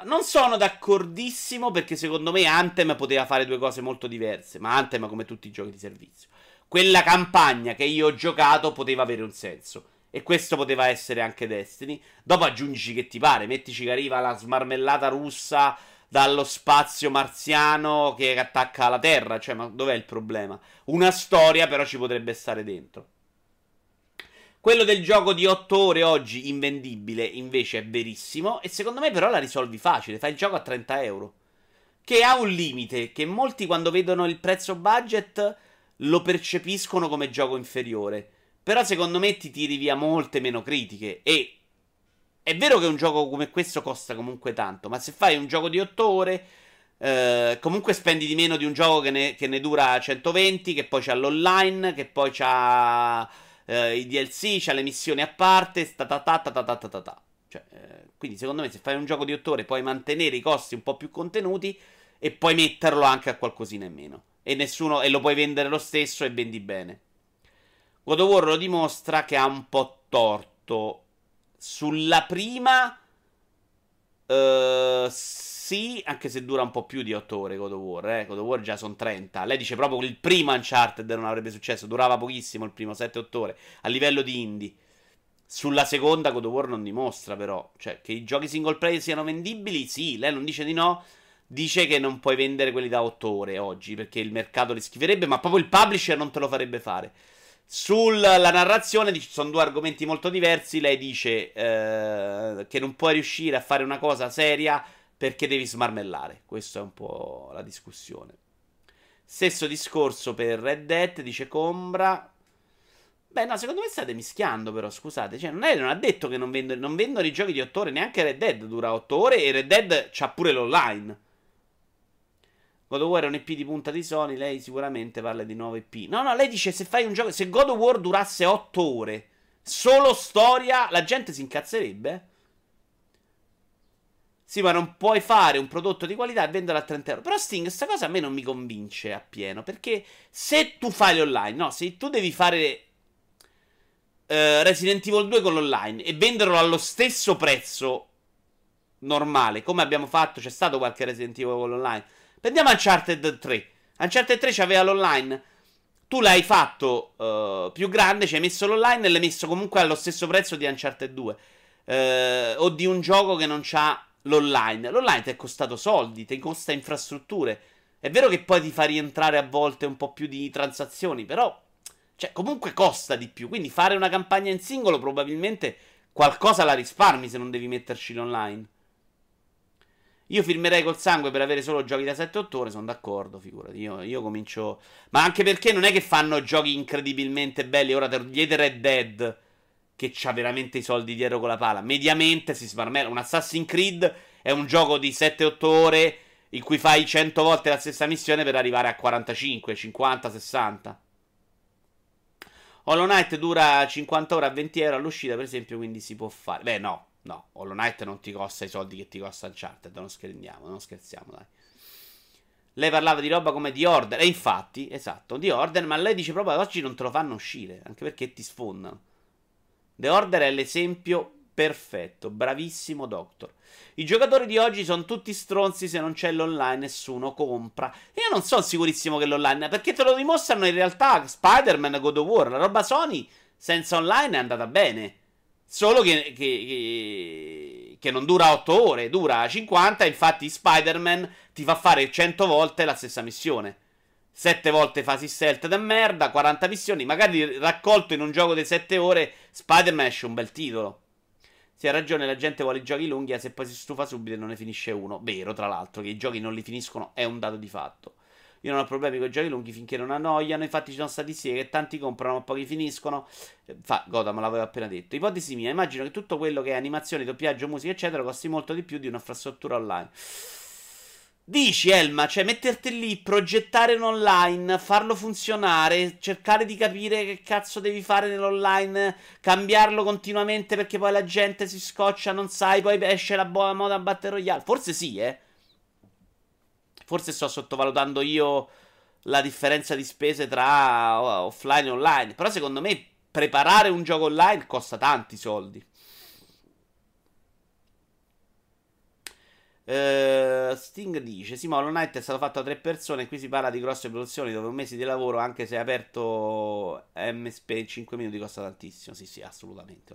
Non sono d'accordissimo, perché secondo me Anthem poteva fare due cose molto diverse. Ma Anthem, come tutti i giochi di servizio, quella campagna che io ho giocato poteva avere un senso, e questo poteva essere anche Destiny. Dopo aggiungici che ti pare, mettici che arriva la smarmellata russa dallo spazio marziano che attacca la Terra. Cioè, ma dov'è il problema? Una storia però ci potrebbe stare dentro. Quello del gioco di otto ore oggi invendibile invece è verissimo, e secondo me però la risolvi facile, fai il gioco a trenta euro, che ha un limite, che molti quando vedono il prezzo budget lo percepiscono come gioco inferiore, però secondo me ti tiri via molte meno critiche. E è vero che un gioco come questo costa comunque tanto, ma se fai un gioco di otto ore eh, comunque spendi di meno di un gioco che ne, che ne dura centoventi, che poi c'ha l'online, che poi c'ha... Uh, i D L C, c'ha le missioni a parte, ta ta ta ta ta ta ta ta. Cioè, eh, quindi secondo me se fai un gioco di otto ore puoi mantenere i costi un po' più contenuti e puoi metterlo anche a qualcosina in meno, e nessuno, e lo puoi vendere lo stesso e vendi bene. God of War lo dimostra che ha un po' torto sulla prima, uh, sì, anche se dura un po' più di otto ore God of War, eh. God of War già sono trenta. Lei dice proprio che il primo Uncharted non avrebbe successo, durava pochissimo il primo, sette otto ore, a livello di indie. Sulla seconda God of War non dimostra però, cioè che i giochi single player siano vendibili, sì, lei non dice di no, dice che non puoi vendere quelli da otto ore oggi, perché il mercato li schiferebbe, ma proprio il publisher non te lo farebbe fare. Sulla narrazione ci sono due argomenti molto diversi, lei dice eh, che non puoi riuscire a fare una cosa seria perché devi smarmellare. Questa è un po' la discussione. Stesso discorso per Red Dead, dice Combra. Beh, no, secondo me state mischiando però, scusate. Cioè, non, è, non ha detto che non vendono, non vendono i giochi di otto ore, neanche Red Dead dura otto ore e Red Dead c'ha pure l'online. God of War è un E P di punta di Sony, lei sicuramente parla di nuove E P. No, no, lei dice se fai un gioco... Se God of War durasse otto ore, solo storia, la gente si incazzerebbe? Sì, ma non puoi fare un prodotto di qualità e venderlo a trenta euro. Però Sting, questa cosa a me non mi convince appieno, perché se tu fai l'online... No, se tu devi fare... Uh, Resident Evil due con l'online e venderlo allo stesso prezzo normale, come abbiamo fatto, c'è stato qualche Resident Evil con l'online. Prendiamo Uncharted tre. Uncharted tre c'aveva l'online. Tu l'hai fatto uh, più grande, ci hai messo l'online e l'hai messo comunque allo stesso prezzo di Uncharted due, uh, o di un gioco che non c'ha l'online. L'online ti è costato soldi, ti costa infrastrutture. È vero che poi ti fa rientrare a volte un po' più di transazioni, però... Cioè, comunque costa di più, quindi fare una campagna in singolo probabilmente qualcosa la risparmi se non devi metterci l'online. Io firmerei col sangue per avere solo giochi da sette otto ore, sono d'accordo, figurati. Io, io comincio... Ma anche perché non è che fanno giochi incredibilmente belli, ora diede Red Dead, che c'ha veramente i soldi dietro con la pala. Mediamente si smarmella. Un Assassin's Creed è un gioco di sette otto ore in cui fai cento volte la stessa missione per arrivare a quarantacinque, cinquanta, sessanta. Hollow Knight dura cinquanta ore a venti euro all'uscita, per esempio, quindi si può fare. Beh, no, no, Hollow Knight non ti costa i soldi che ti costa Uncharted, non scherziamo, non scherziamo, dai. Lei parlava di roba come The Order, e infatti, esatto, The Order, ma lei dice proprio oggi non te lo fanno uscire, anche perché ti sfondano. The Order è l'esempio perfetto, bravissimo Doctor. I giocatori di oggi sono tutti stronzi, se non c'è l'online nessuno compra. Io non sono sicurissimo che l'online, perché te lo dimostrano in realtà Spider-Man, God of War, la roba Sony senza online è andata bene, solo che, che, che, che non dura otto ore, dura cinquanta. Infatti Spider-Man ti fa fare cento volte la stessa missione, sette volte fasi stealth da merda, quaranta missioni, magari raccolto in un gioco di sette ore Spider-Man esce un bel titolo. Sì, ha ragione, la gente vuole i giochi lunghi, e se poi si stufa subito e non ne finisce uno. Vero, tra l'altro, che i giochi non li finiscono è un dato di fatto. Io non ho problemi con i giochi lunghi finché non annoiano, infatti ci sono statistiche che tanti comprano ma pochi finiscono. Fa, Goda, me l'avevo appena detto. Ipotesi mia, immagino che tutto quello che è animazioni, doppiaggio, musica, eccetera, costi molto di più di un'infrastruttura online. Dici, Elma, cioè metterti lì, progettare un online, farlo funzionare, cercare di capire che cazzo devi fare nell'online, cambiarlo continuamente perché poi la gente si scoccia, non sai, poi esce la buona moda Battle Royale. Forse sì, eh. Forse sto sottovalutando io la differenza di spese tra offline e online, però secondo me preparare un gioco online costa tanti soldi. Uh, Sting dice sì, ma Hollow Knight è stato fatto da tre persone e qui si parla di grosse produzioni dove mesi di lavoro, anche se è aperto M S P cinque minuti, costa tantissimo. Sì, sì, assolutamente.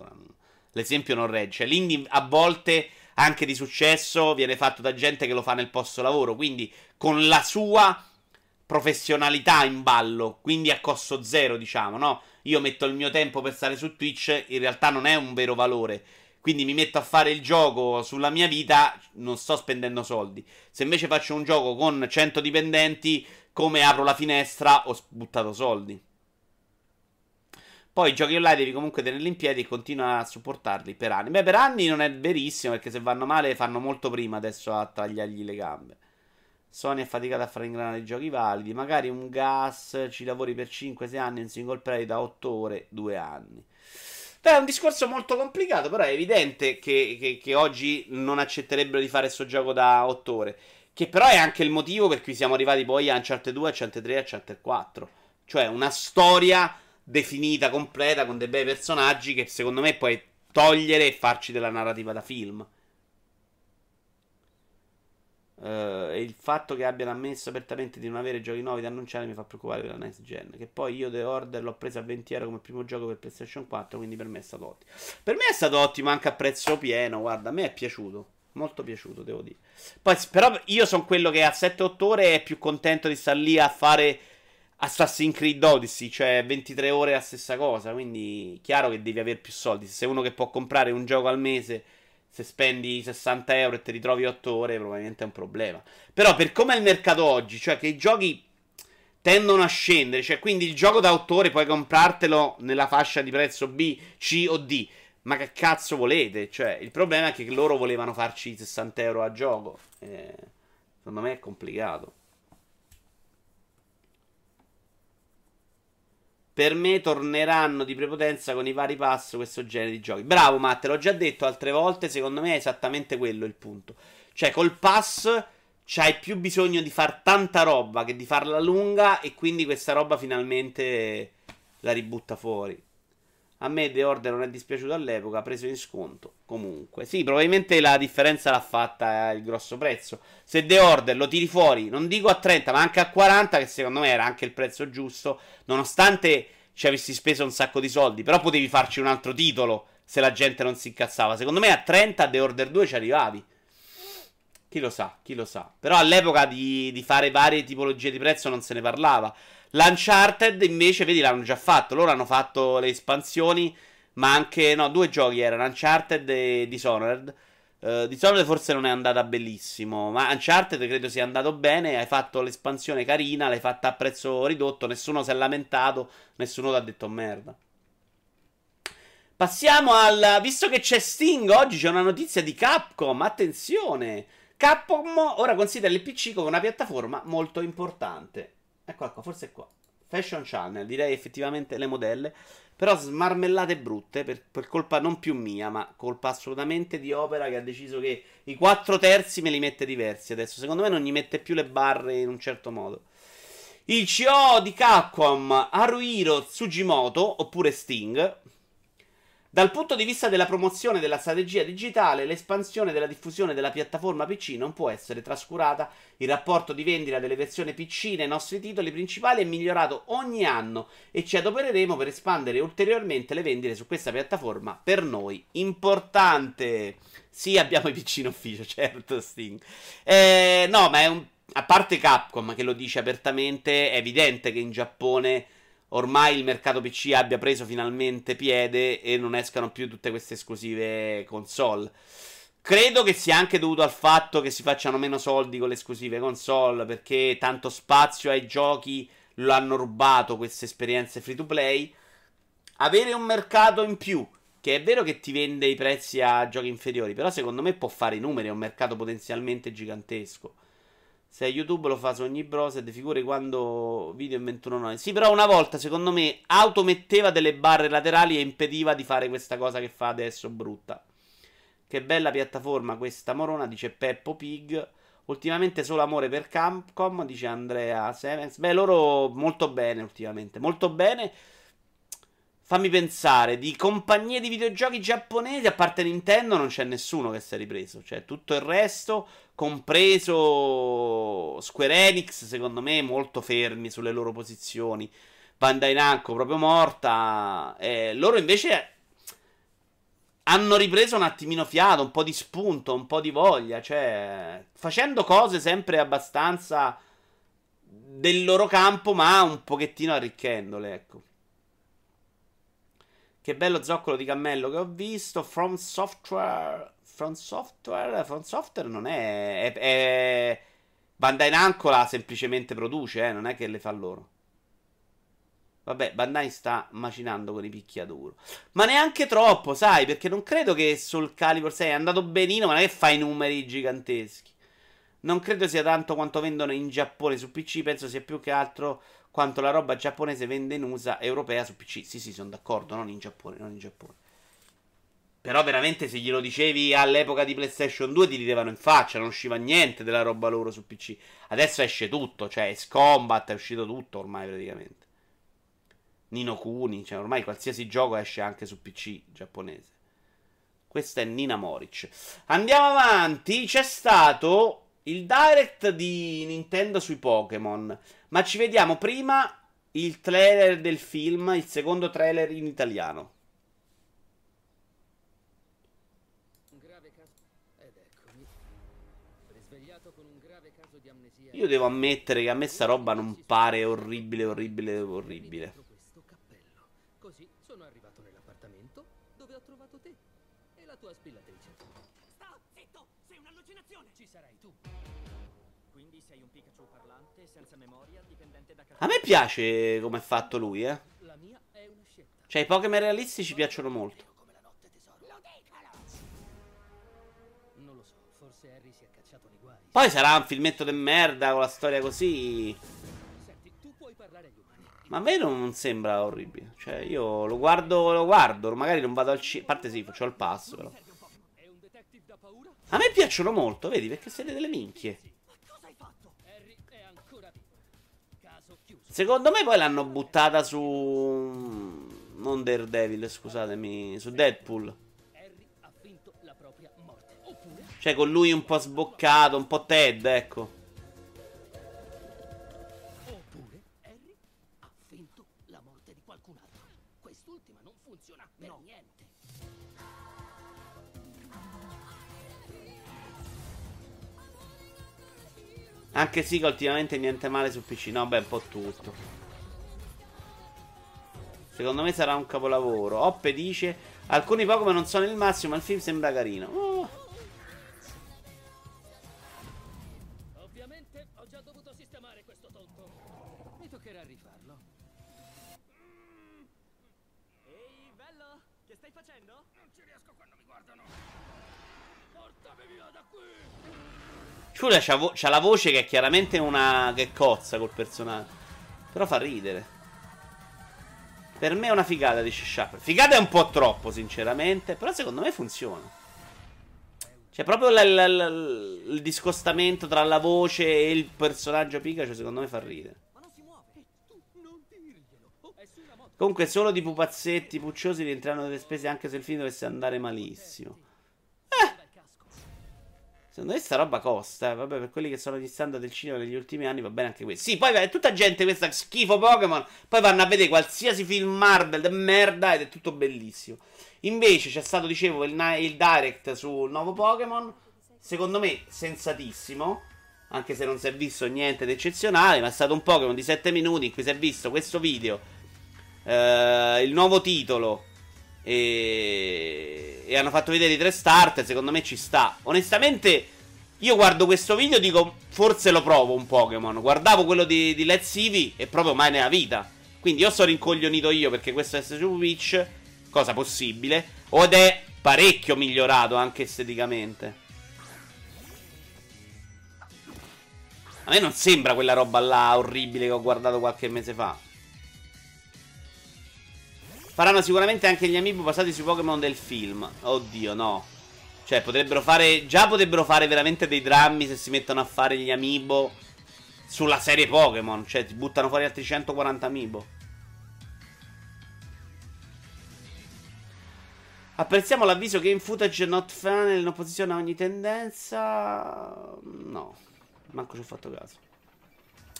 L'esempio non regge, cioè, l'indie a volte anche di successo viene fatto da gente che lo fa nel posto lavoro, quindi con la sua professionalità in ballo, quindi a costo zero, diciamo, no? Io metto il mio tempo per stare su Twitch, in realtà non è un vero valore. Quindi mi metto a fare il gioco sulla mia vita, non sto spendendo soldi. Se invece faccio un gioco con cento dipendenti, come apro la finestra, ho buttato soldi. Poi i giochi online devi comunque tenerli in piedi e continua a supportarli per anni. Beh, per anni non è verissimo, perché se vanno male fanno molto prima adesso a tagliargli le gambe. Sony è faticata a far ingranare i giochi validi. Magari un gas, ci lavori per cinque sei anni, un single play da otto ore, due anni. Beh, è un discorso molto complicato, però è evidente che, che, che oggi non accetterebbero di fare questo gioco da otto ore. Che però è anche il motivo per cui siamo arrivati poi a Uncharted due, Uncharted tre, Uncharted quattro. Cioè una storia definita, completa, con dei bei personaggi che secondo me puoi togliere e farci della narrativa da film. Uh, e il fatto che abbiano ammesso apertamente di non avere giochi nuovi da annunciare mi fa preoccupare per la next gen. Che poi io The Order l'ho presa a venti euro come primo gioco per PlayStation quattro, quindi per me è stato ottimo. Per me è stato ottimo anche a prezzo pieno, guarda, a me è piaciuto, molto piaciuto, devo dire. Poi, però io sono quello che a sette otto ore è più contento di star lì a fare Assassin's Creed Odyssey, cioè ventitré ore è la stessa cosa, quindi chiaro che devi avere più soldi. Se sei uno che può comprare un gioco al mese, se spendi sessanta euro e ti ritrovi otto ore, probabilmente è un problema. Però per come è il mercato oggi, cioè che i giochi tendono a scendere, cioè quindi il gioco d'autore puoi comprartelo nella fascia di prezzo B, C o D, ma che cazzo volete? Cioè il problema è che loro volevano farci sessanta euro a gioco, eh, secondo me è complicato. Per me torneranno di prepotenza con i vari pass questo genere di giochi. Bravo Matt, l'ho già detto altre volte, secondo me è esattamente quello il punto. Cioè col pass c'hai più bisogno di far tanta roba che di farla lunga, e quindi questa roba finalmente la ributta fuori. A me The Order non è dispiaciuto all'epoca, ha preso in sconto comunque. Sì, probabilmente la differenza l'ha fatta il grosso prezzo. Se The Order lo tiri fuori, non dico a trenta ma anche a quaranta, che secondo me era anche il prezzo giusto, nonostante ci avessi speso un sacco di soldi, però potevi farci un altro titolo se la gente non si incazzava. Secondo me a trenta The Order due ci arrivavi. Chi lo sa, chi lo sa. Però all'epoca di, di fare varie tipologie di prezzo non se ne parlava. L'Uncharted invece, vedi, l'hanno già fatto. Loro hanno fatto le espansioni, ma anche... No, due giochi erano, Uncharted e Dishonored. Uh, Dishonored forse non è andata bellissimo, ma Uncharted credo sia andato bene. Hai fatto l'espansione carina, l'hai fatta a prezzo ridotto, nessuno si è lamentato, nessuno ti ha detto merda. Passiamo al... Visto che c'è Sting, oggi c'è una notizia di Capcom, attenzione! Capcom ora considera il P C come una piattaforma molto importante. Eccola qua, forse è qua. Fashion Channel, direi effettivamente le modelle. Però smarmellate brutte, per, per colpa non più mia, ma colpa assolutamente di Opera, che ha deciso che i quattro terzi me li mette diversi adesso. Secondo me non gli mette più le barre in un certo modo. Il C E O di Capcom, Haruhiro Tsujimoto, oppure Sting... Dal punto di vista della promozione della strategia digitale, l'espansione della diffusione della piattaforma P C non può essere trascurata. Il rapporto di vendita delle versioni P C nei nostri titoli principali è migliorato ogni anno e ci adopereremo per espandere ulteriormente le vendite su questa piattaforma per noi importante. Sì, abbiamo i P C in ufficio, certo, Sting. Eh, no, ma è un... a parte Capcom che lo dice apertamente, è evidente che in Giappone... ormai il mercato P C abbia preso finalmente piede e non escano più tutte queste esclusive console. Credo che sia anche dovuto al fatto che si facciano meno soldi con le esclusive console, perché tanto spazio ai giochi lo hanno rubato queste esperienze free to play. Avere un mercato in più, che è vero che ti vende i prezzi a giochi inferiori, però secondo me può fare i numeri, è un mercato potenzialmente gigantesco. Se YouTube lo fa su ogni browser, figure quando video in ventuno nove. Sì, però una volta, secondo me, autometteva delle barre laterali e impediva di fare questa cosa che fa adesso, brutta. Che bella piattaforma questa morona, dice Peppo Pig. Ultimamente solo amore per Capcom, dice Andrea Sevens. Beh, loro molto bene ultimamente, molto bene. Fammi pensare, di compagnie di videogiochi giapponesi, a parte Nintendo, non c'è nessuno che si è ripreso. Cioè, tutto il resto, compreso Square Enix, secondo me, molto fermi sulle loro posizioni. Bandai Namco proprio morta. Eh, loro invece hanno ripreso un attimino fiato, un po' di spunto, un po' di voglia. Cioè, facendo cose sempre abbastanza del loro campo, ma un pochettino arricchendole, ecco. Che bello zoccolo di cammello che ho visto. From Software. From Software. From Software non è. è, è Bandai Namco la semplicemente produce, eh, non è che le fa loro. Vabbè, Bandai sta macinando con i picchiaduro. Ma neanche troppo, sai, perché non credo che sul Calibur sei è andato benino, ma non è che fa i numeri giganteschi. Non credo sia tanto quanto vendono in Giappone su P C, penso sia più che altro quanto la roba giapponese vende in U S A, europea su P C. Sì, sì, sono d'accordo, non in Giappone, non in Giappone. Però veramente se glielo dicevi all'epoca di PlayStation due ti ridevano in faccia, non usciva niente della roba loro su P C. Adesso esce tutto, cioè Ace Combat, è uscito tutto ormai praticamente. Nino Kuni, cioè ormai qualsiasi gioco esce anche su P C giapponese. Questa è Nina Moric. Andiamo avanti, c'è stato... il direct di Nintendo sui Pokémon, ma ci vediamo prima il trailer del film, il secondo trailer in italiano. Un grave caso... Ed eccomi. Risvegliato con un grave caso di amnesia. Io devo ammettere che a me sta roba non pare orribile, orribile, orribile. Questo cappello. Così sono arrivato nell'appartamento dove ho trovato te e la tua spillatrice. Sei un'allucinazione! Ci sarai tu. Quindi sei un A me piace come è fatto lui, eh. Cioè, i Pokémon realistici ci piacciono molto. Poi sarà un filmetto di merda con la storia così. Ma a me non sembra orribile. Cioè, io lo guardo, lo guardo. Magari non vado al cinema. A parte sì, faccio il passo, però. A me piacciono molto, vedi, perché siete delle minchie. Secondo me poi l'hanno buttata su... non Daredevil, scusatemi, su Deadpool. Cioè con lui un po' sboccato, un po' Ted, ecco. Anche sì che ultimamente niente male su P C. No, beh, un po' tutto. Secondo me sarà un capolavoro. Oppe dice: alcuni Pokémon non sono il massimo, ma il film sembra carino. Oh. Ovviamente ho già dovuto sistemare questo tonto. Mi toccherà rifarlo. Mm. Ehi, bello, che stai facendo? Non ci riesco quando mi guardano. Portami via da qui. Ciulia c'ha la voce che è chiaramente una che cozza col personaggio. Però fa ridere. Per me è una figata, dice Sharp. Figata è un po' troppo, sinceramente. Però secondo me funziona. C'è proprio l- l- l- il discostamento tra la voce e il personaggio Pikachu, secondo me fa ridere. Comunque solo di pupazzetti pucciosi rientrano delle spese anche se il film dovesse andare malissimo. Eh! Secondo me sta roba costa, eh. Vabbè, per quelli che sono gli standard del cinema negli ultimi anni va bene anche questo. Sì, poi è tutta gente questa schifo Pokémon, poi vanno a vedere qualsiasi film Marvel de merda ed è tutto bellissimo. Invece c'è stato, dicevo, il, il direct sul nuovo Pokémon, secondo me sensatissimo, anche se non si è visto niente di eccezionale, ma è stato un Pokémon di sette minuti in cui si è visto questo video, eh, il nuovo titolo, E... e hanno fatto vedere i tre start. Secondo me ci sta. Onestamente io guardo questo video e dico forse lo provo un Pokémon. Guardavo quello di, di Let's Eevee e proprio mai nella vita. Quindi io sono rincoglionito io, perché questo è su Switch, cosa possibile, ed è parecchio migliorato anche esteticamente. A me non sembra quella roba là orribile che ho guardato qualche mese fa. Faranno sicuramente anche gli amiibo basati sui Pokémon del film. Oddio, no. Cioè, potrebbero fare... Già potrebbero fare veramente dei drammi se si mettono a fare gli amiibo sulla serie Pokémon. Cioè, ti buttano fuori altri centoquaranta amiibo. Apprezziamo l'avviso che in footage not fan in opposizione a ogni tendenza... No. Manco ci ho fatto caso.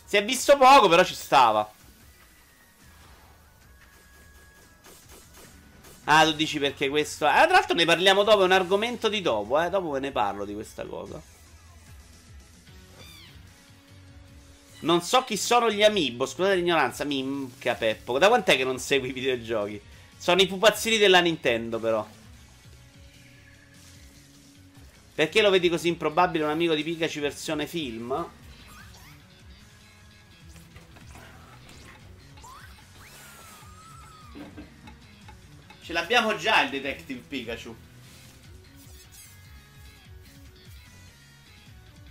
Si è visto poco, però ci stava. Ah, tu dici perché questo... Ah, tra l'altro ne parliamo dopo, è un argomento di dopo, eh. Dopo ve ne parlo di questa cosa. Non so chi sono gli amiibo, scusate l'ignoranza, minchia Peppo. Da quant'è che non segui i videogiochi? Sono i pupazzini della Nintendo, però. Perché lo vedi così improbabile un amico di Pikachu versione film? Ce l'abbiamo già il Detective Pikachu.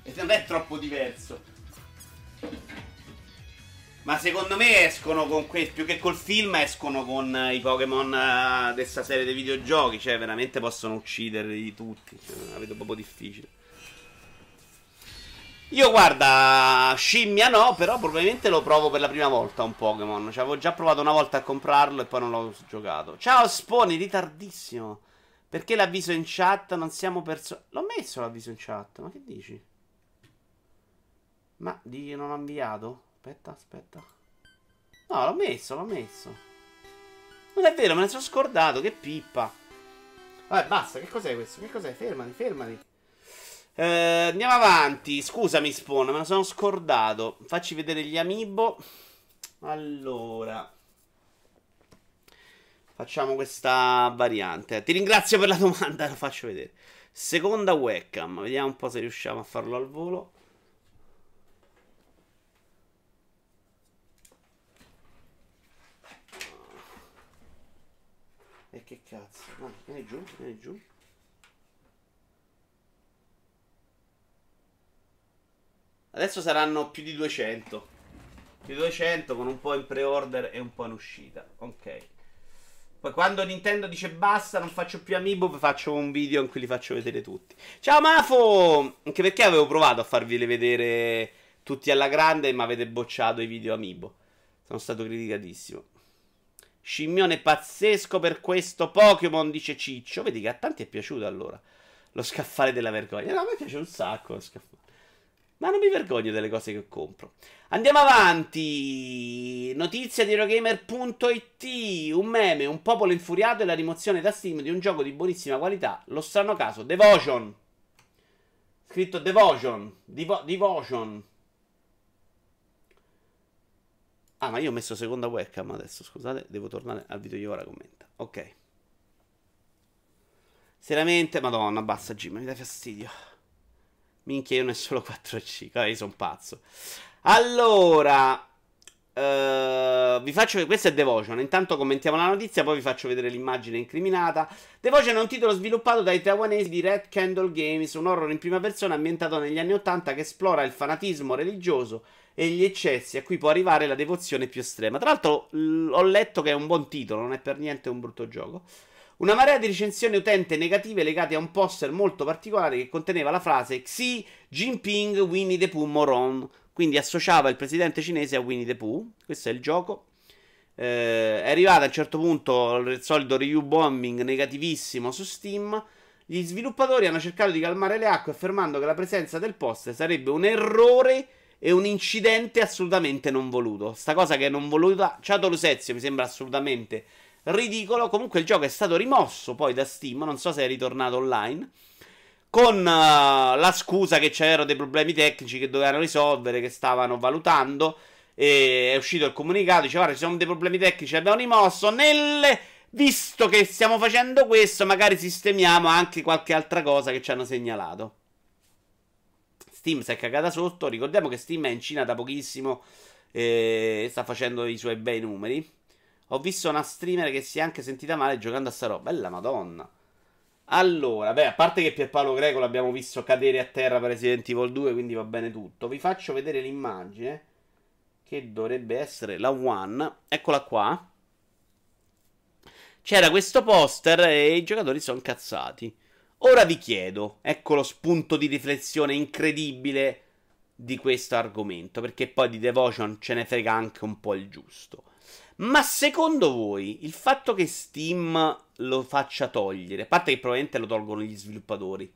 E non è troppo diverso. Ma secondo me escono con questo, più che col film escono con i Pokémon uh, dessa serie dei videogiochi. Cioè veramente possono ucciderli tutti, cioè, la vedo proprio difficile. Io guarda, scimmia no, però probabilmente lo provo per la prima volta un Pokémon. Ci avevo già provato una volta a comprarlo e poi non l'ho giocato. Ciao Sponi, ritardissimo. Perché l'avviso in chat? Non siamo perso... L'ho messo l'avviso in chat, ma che dici? Ma dici che non ho inviato? Aspetta, aspetta. No, l'ho messo, l'ho messo. Non è vero, me ne sono scordato, che pippa. Vabbè, basta, che cos'è questo? Che cos'è? Fermati, fermati. Uh, andiamo avanti. Scusami Spawn, me lo sono scordato. Facci vedere gli amiibo. Allora, facciamo questa variante. Ti ringrazio per la domanda, la faccio vedere. Seconda webcam. Vediamo un po' se riusciamo a farlo al volo. cazzo. Vai, vieni giù, vieni giù. Adesso saranno più di duecento. Più di duecento con un po' in pre-order e un po' in uscita. Ok. Poi quando Nintendo dice basta, non faccio più amiibo, faccio un video in cui li faccio vedere tutti. Ciao Mafo! Anche perché avevo provato a farveli vedere tutti alla grande, ma avete bocciato i video amiibo. Sono stato criticatissimo. Scimmione pazzesco per questo Pokémon, dice Ciccio. Vedi che a tanti è piaciuto allora. Lo scaffale della vergogna. No, a me piace un sacco lo scaffale. Ma non mi vergogno delle cose che compro. Andiamo avanti. Notizia di Eurogamer punto it. Un meme, un popolo infuriato e la rimozione da Steam di un gioco di buonissima qualità. Lo strano caso Devotion. Scritto Devotion. Divo- Devotion. Ah, ma io ho messo seconda webcam adesso. Scusate, devo tornare al video. Io ora commenta. Ok. Seriamente, madonna, basta Jim, mi dai fastidio. Minchia, io ne ho solo quattro C. Vabbè, io sono pazzo. Allora, uh, vi faccio vedere. Questa è Devotion. Intanto commentiamo la notizia, poi vi faccio vedere l'immagine incriminata. Devotion è un titolo sviluppato dai taiwanesi di Red Candle Games, un horror in prima persona ambientato negli anni ottanta che esplora il fanatismo religioso e gli eccessi a cui può arrivare la devozione più estrema. Tra l'altro, l- ho letto che è un buon titolo, non è per niente un brutto gioco. Una marea di recensioni utente negative legate a un poster molto particolare che conteneva la frase Xi Jinping Winnie the Pooh moron, quindi associava il presidente cinese a Winnie the Pooh. Questo è il gioco. Eh, è arrivato a un certo punto il solito review bombing negativissimo su Steam. Gli sviluppatori hanno cercato di calmare le acque affermando che la presenza del poster sarebbe un errore e un incidente assolutamente non voluto. Sta cosa che non voluta, ciao Tolusezio, mi sembra assolutamente ridicolo. Comunque il gioco è stato rimosso poi da Steam, non so se è ritornato online, con uh, la scusa che c'erano dei problemi tecnici che dovevano risolvere, che stavano valutando, e è uscito il comunicato, diceva guarda ci sono dei problemi tecnici, abbiamo rimosso, nel... visto che stiamo facendo questo magari sistemiamo anche qualche altra cosa che ci hanno segnalato. Steam si è cagata sotto, ricordiamo che Steam è in Cina da pochissimo e sta facendo i suoi bei numeri. Ho visto una streamer che si è anche sentita male giocando a sta roba, bella madonna. Allora, beh, a parte che Pierpaolo Greco l'abbiamo visto cadere a terra per Resident Evil due, quindi va bene tutto. Vi faccio vedere l'immagine, che dovrebbe essere la One, eccola qua. C'era questo poster e i giocatori sono incazzati. Ora vi chiedo, ecco lo spunto di riflessione incredibile di questo argomento, perché poi di Devotion ce ne frega anche un po' il giusto. Ma secondo voi il fatto che Steam lo faccia togliere, a parte che probabilmente lo tolgono gli sviluppatori,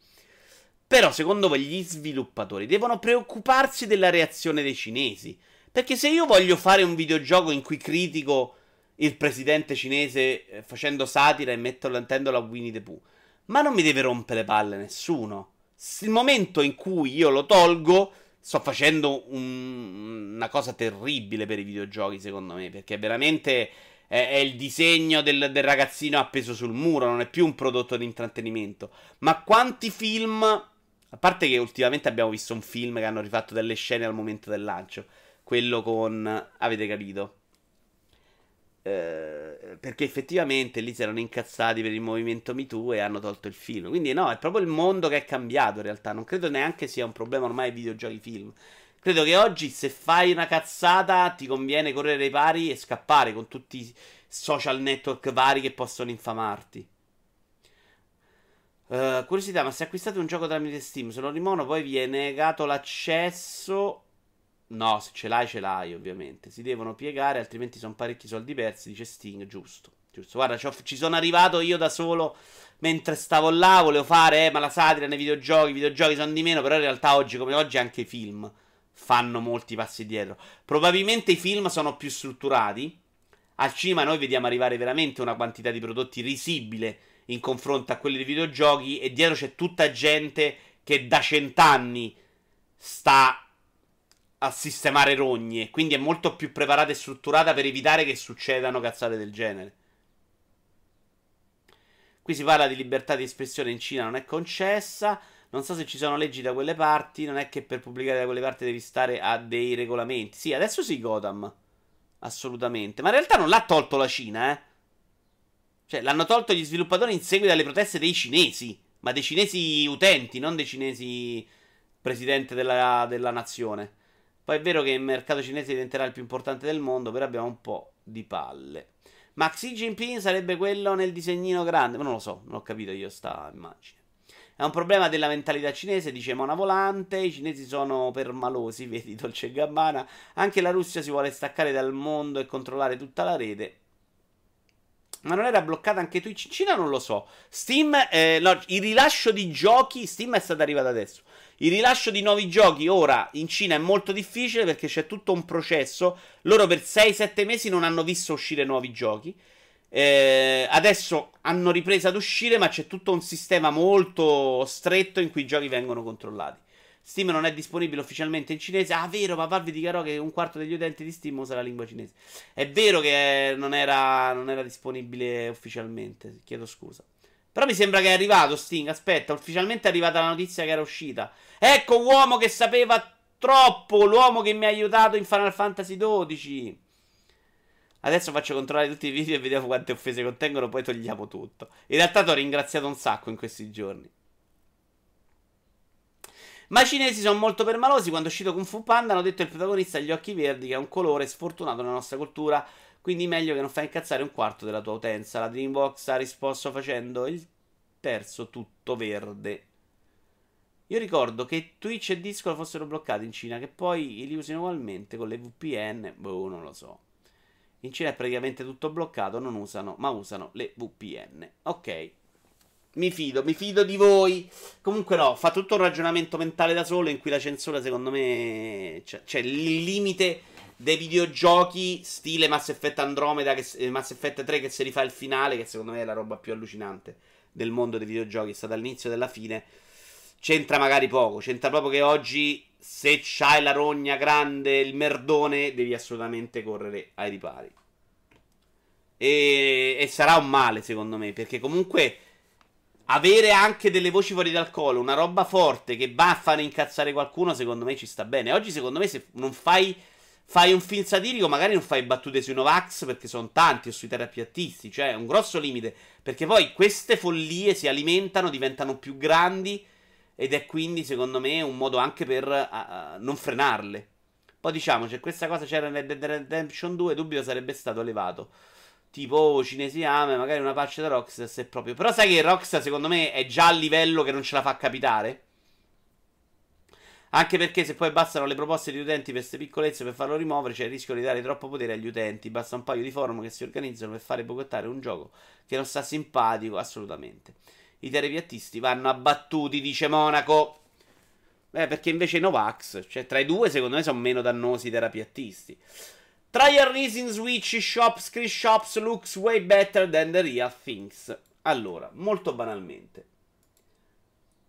però secondo voi gli sviluppatori devono preoccuparsi della reazione dei cinesi? Perché se io voglio fare un videogioco in cui critico il presidente cinese facendo satira e mettendola a Winnie the Pooh, ma non mi deve rompere le palle nessuno. Il momento in cui io lo tolgo, sto facendo un, una cosa terribile per i videogiochi, secondo me, perché veramente è, è il disegno del, del ragazzino appeso sul muro, non è più un prodotto di intrattenimento. Ma quanti film, a parte che ultimamente abbiamo visto un film che hanno rifatto delle scene al momento del lancio, quello con... avete capito? Perché effettivamente lì si erano incazzati per il movimento Me Too e hanno tolto il film. Quindi no, è proprio il mondo che è cambiato in realtà. Non credo neanche sia un problema ormai videogiochi film. Credo che oggi se fai una cazzata ti conviene correre ai pari e scappare con tutti i social network vari che possono infamarti. uh, Curiosità, ma se acquistate un gioco tramite Steam, se lo rimono poi vi è negato l'accesso? No, se ce l'hai, ce l'hai, ovviamente. Si devono piegare, altrimenti sono parecchi soldi persi, dice Sting, giusto, giusto. Guarda, ci sono arrivato io da solo mentre stavo là, volevo fare, eh, ma la satira nei videogiochi, i videogiochi sono di meno, però in realtà oggi come oggi anche i film fanno molti passi dietro. Probabilmente i film sono più strutturati. Al cinema noi vediamo arrivare veramente una quantità di prodotti risibile in confronto a quelli dei videogiochi, e dietro c'è tutta gente che da cent'anni sta a sistemare rogne, quindi è molto più preparata e strutturata per evitare che succedano cazzate del genere. Qui si parla di libertà di espressione in Cina, non è concessa. Non so se ci sono leggi da quelle parti. Non è che per pubblicare da quelle parti devi stare a dei regolamenti. Sì, adesso sì, Gotham, assolutamente. Ma in realtà non l'ha tolto la Cina, eh. Cioè, l'hanno tolto gli sviluppatori in seguito alle proteste dei cinesi. Ma dei cinesi utenti, non dei cinesi presidente della, della nazione. Poi è vero che il mercato cinese diventerà il più importante del mondo, però abbiamo un po' di palle. Ma Xi Jinping sarebbe quello nel disegnino grande? Ma non lo so, non ho capito io sta immagine. È un problema della mentalità cinese, dice Mona Volante. I cinesi sono permalosi, vedi Dolce e Gabbana. Anche la Russia si vuole staccare dal mondo e controllare tutta la rete. Ma non era bloccata anche Twitch in Cina? Non lo so. Steam, eh, no, il rilascio di giochi, Steam è stato arrivato adesso. Il rilascio di nuovi giochi ora in Cina è molto difficile perché c'è tutto un processo. Loro per sei sette mesi non hanno visto uscire nuovi giochi. Eh, adesso hanno ripreso ad uscire, ma c'è tutto un sistema molto stretto in cui i giochi vengono controllati. Steam non è disponibile ufficialmente in cinese. Ah, vero, ma parvi di caro che un quarto degli utenti di Steam usa la lingua cinese. È vero che non era, non era disponibile ufficialmente, chiedo scusa. Però mi sembra che è arrivato Sting, aspetta, ufficialmente è arrivata la notizia che era uscita. Ecco, uomo che sapeva troppo, l'uomo che mi ha aiutato in Final Fantasy dodici. Adesso faccio controllare tutti i video e vediamo quante offese contengono, poi togliamo tutto. In realtà ti ho ringraziato un sacco in questi giorni. Ma i cinesi sono molto permalosi. Quando è uscito Kung Fu Panda hanno detto il protagonista ha gli occhi verdi, che è un colore sfortunato nella nostra cultura, quindi meglio che non fai incazzare un quarto della tua utenza. La Dreambox ha risposto facendo il terzo tutto verde. Io ricordo che Twitch e Discord fossero bloccati in Cina, che poi li usano ugualmente con le V P N. Boh, non lo so. In Cina è praticamente tutto bloccato, non usano, ma usano le V P N. Ok. Mi fido, mi fido di voi. Comunque no, fa tutto un ragionamento mentale da solo in cui la censura secondo me... Cioè, cioè il limite dei videogiochi stile Mass Effect Andromeda, che, Mass Effect tre che si rifà il finale, che secondo me è la roba più allucinante del mondo dei videogiochi, è stata all'inizio della fine. C'entra magari poco, c'entra proprio che oggi se c'hai la rogna grande, il merdone, devi assolutamente correre ai ripari. E, e sarà un male secondo me, perché comunque... Avere anche delle voci fuori dal collo, una roba forte che va a fare incazzare qualcuno, secondo me ci sta bene. Oggi secondo me se non fai, fai un film satirico, magari non fai battute sui Novax perché sono tanti, o sui terapeutisti, cioè è un grosso limite. Perché poi queste follie si alimentano, diventano più grandi ed è quindi secondo me un modo anche per uh, non frenarle. Poi diciamo, se questa cosa c'era in Red Dead Redemption due, dubbio sarebbe stato elevato. Tipo, oh, cinesi ame, magari una patch da Rockstar se proprio... Però sai che Rockstar secondo me è già a livello che non ce la fa capitare? Anche perché se poi bastano le proposte di utenti per queste piccolezze per farlo rimuovere, c'è il rischio di dare troppo potere agli utenti. Basta un paio di forum che si organizzano per fare boicottare un gioco che non sta simpatico, assolutamente. I terapeutisti vanno abbattuti, dice Monaco. Eh, perché invece i Novax, cioè tra i due secondo me sono meno dannosi i terapeutisti. Trial Reason Switch Shop Screen Shops looks way better than the real things. Allora, molto banalmente,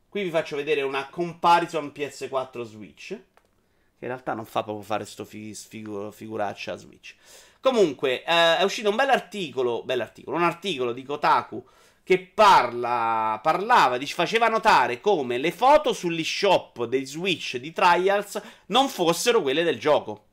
qui vi faccio vedere una comparison P S quattro Switch, che in realtà non fa proprio fare sto fi sfigu figuraccia Switch. Comunque, eh, è uscito un bel articolo, bel articolo, un articolo di Kotaku che parla, parlava, dice, faceva notare come le foto sugli shop dei Switch di Trials non fossero quelle del gioco.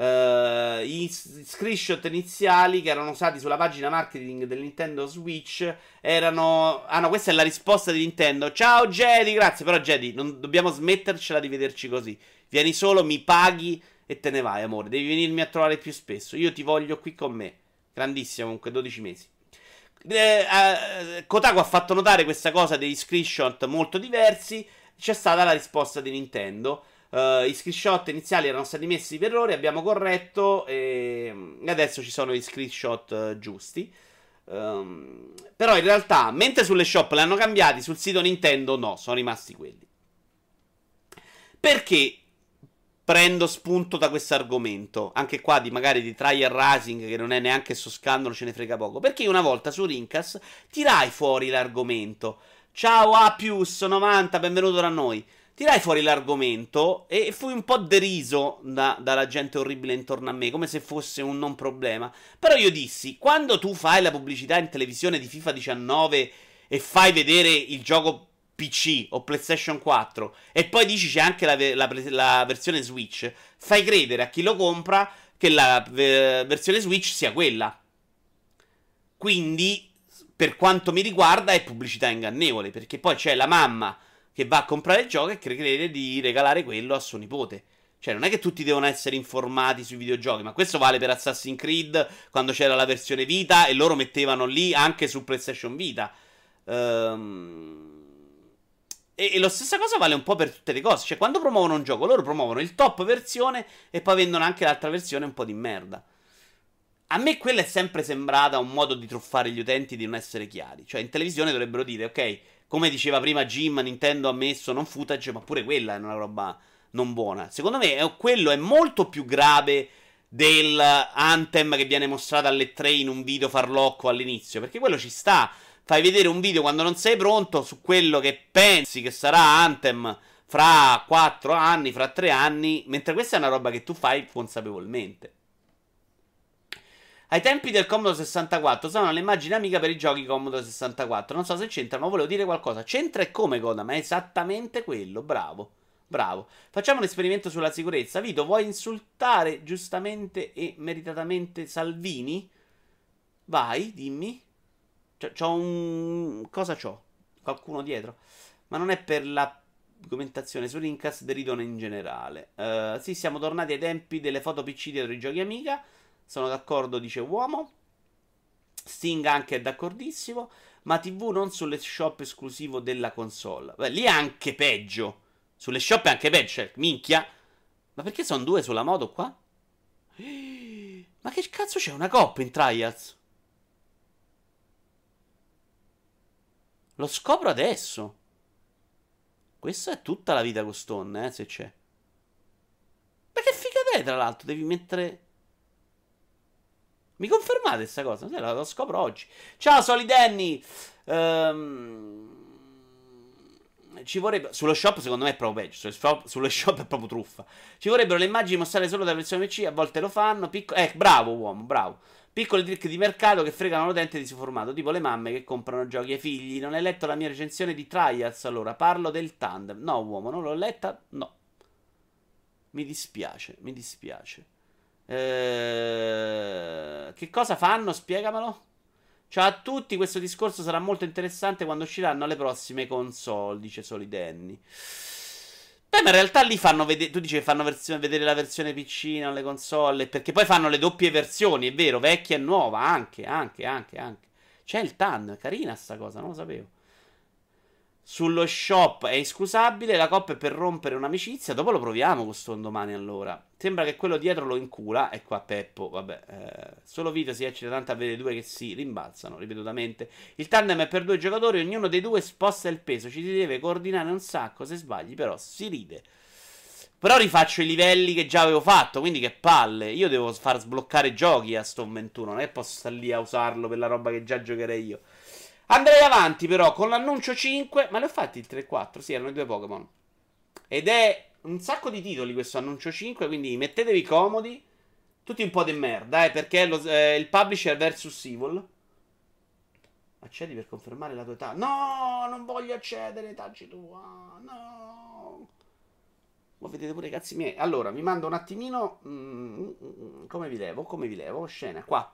Uh, i screenshot iniziali che erano usati sulla pagina marketing del Nintendo Switch erano... Ah no, questa è la risposta di Nintendo. Ciao Jedi, grazie, però Jedi, non dobbiamo smettercela di vederci così. Vieni solo, mi paghi e te ne vai, amore. Devi venirmi a trovare più spesso. Io ti voglio qui con me. Grandissimo, comunque, dodici mesi. eh, eh, Kotaku ha fatto notare questa cosa degli screenshot molto diversi. C'è stata la risposta di Nintendo. Uh, I screenshot iniziali erano stati messi per errore, abbiamo corretto e adesso ci sono gli screenshot uh, giusti. Um, però in realtà, mentre sulle shop li hanno cambiati, sul sito Nintendo no, sono rimasti quelli. Perché prendo spunto da questo argomento? Anche qua di magari di Trial Rising, che non è neanche sto scandalo, ce ne frega poco. Perché una volta su Rincas tirai fuori l'argomento. Ciao A più novanta, benvenuto da noi. Tirai fuori l'argomento e fui un po' deriso da, dalla gente orribile intorno a me, come se fosse un non problema. Però io dissi, quando tu fai la pubblicità in televisione di FIFA diciannove e fai vedere il gioco P C o PlayStation quattro e poi dici c'è anche la, la, la versione Switch, fai credere a chi lo compra che la eh, versione Switch sia quella. Quindi, per quanto mi riguarda, è pubblicità ingannevole, perché poi c'è la mamma che va a comprare il gioco e crede di regalare quello a suo nipote. Cioè, non è che tutti devono essere informati sui videogiochi, ma questo vale per Assassin's Creed, quando c'era la versione Vita, e loro mettevano lì anche su PlayStation Vita. Ehm... E, e la stessa cosa vale un po' per tutte le cose. Cioè, quando promuovono un gioco, loro promuovono il top versione e poi vendono anche l'altra versione un po' di merda. A me quella è sempre sembrata un modo di truffare gli utenti, di non essere chiari. Cioè, in televisione dovrebbero dire, ok, come diceva prima Jim, Nintendo ha messo non footage, ma pure quella è una roba... non buona. Secondo me è, quello è molto più grave del Anthem che viene mostrato alle tre in un video farlocco all'inizio, perché quello ci sta. Fai vedere un video quando non sei pronto su quello che pensi che sarà Anthem fra quattro anni, fra tre anni, mentre questa è una roba che tu fai consapevolmente. Ai tempi del Commodore sessantaquattro usavano l'immagine amica per i giochi Commodore sessantaquattro. Non so se c'entra, ma volevo dire qualcosa. C'entra e come, Goda, ma è esattamente quello. Bravo. Bravo. Facciamo un esperimento sulla sicurezza. Vito, vuoi insultare giustamente e meritatamente Salvini? Vai, dimmi. C'ho un... cosa c'ho? Qualcuno dietro. Ma non è per l'argomentazione. Su Rincast deridono in generale. Uh, sì, siamo tornati ai tempi delle foto P C dietro i giochi Amiga. Sono d'accordo, dice Uomo. Sting anche è d'accordissimo. Ma tivù non sulle shop esclusivo della console. Beh, lì è anche peggio. Sulle shop è anche peggio, minchia. Ma perché sono due sulla moto qua? Ma che cazzo c'è una coppa in Trials? Lo scopro adesso. Questa è tutta la vita costonna, eh, se c'è. Ma che figata è, tra l'altro, devi mettere... Mi confermate sta cosa? La, la scopro oggi. Ciao, Solidenni! Ehm... Ci vorrebbe... Sullo shop secondo me è proprio peggio. Sullo shop è proprio truffa. Ci vorrebbero le immagini mostrate solo da versione P C. A volte lo fanno. Picco... Eh, bravo Uomo, bravo. Piccoli trick di mercato che fregano l'utente di suo formato. Tipo le mamme che comprano giochi ai figli. Non hai letto la mia recensione di Trials? Allora, parlo del Tandem. No, Uomo, non l'ho letta. No. Mi dispiace, mi dispiace. Eh... Che cosa fanno? Spiegamelo. Ciao a tutti, questo discorso sarà molto interessante quando usciranno le prossime console, dice Solidenni. Beh, ma in realtà lì fanno vedere, tu dici che fanno vedere la versione P C, non le console, perché poi fanno le doppie versioni, è vero, vecchia e nuova, anche, anche, anche, anche. C'è il T A N, carina sta cosa, non lo sapevo. Sullo shop è esclusabile, la coppa è per rompere un'amicizia, dopo lo proviamo questo domani allora. Sembra che quello dietro lo incula, e qua Peppo, vabbè, eh, solo Vito si eccita tanto a vedere due che si rimbalzano ripetutamente. Il tandem è per due giocatori, ognuno dei due sposta il peso, ci si deve coordinare un sacco, se sbagli però si ride. Però rifaccio i livelli che già avevo fatto, quindi che palle, io devo far sbloccare giochi a Stone ventuno, non è che posso stare lì a usarlo per la roba che già giocherei io. Andrei avanti però con l'annuncio cinque, ma ne ho fatti il tre e quattro, sì, erano i due Pokémon. Ed è un sacco di titoli questo annuncio cinque, quindi mettetevi comodi, tutti un po' di merda, eh, perché è lo, eh, il publisher versus Evil. Accedi per confermare la tua età. No, non voglio accedere, tacci tua, no. Lo vedete pure i cazzi miei. Allora, mi mando un attimino, mm, mm, come vi levo, come vi levo, scena, qua.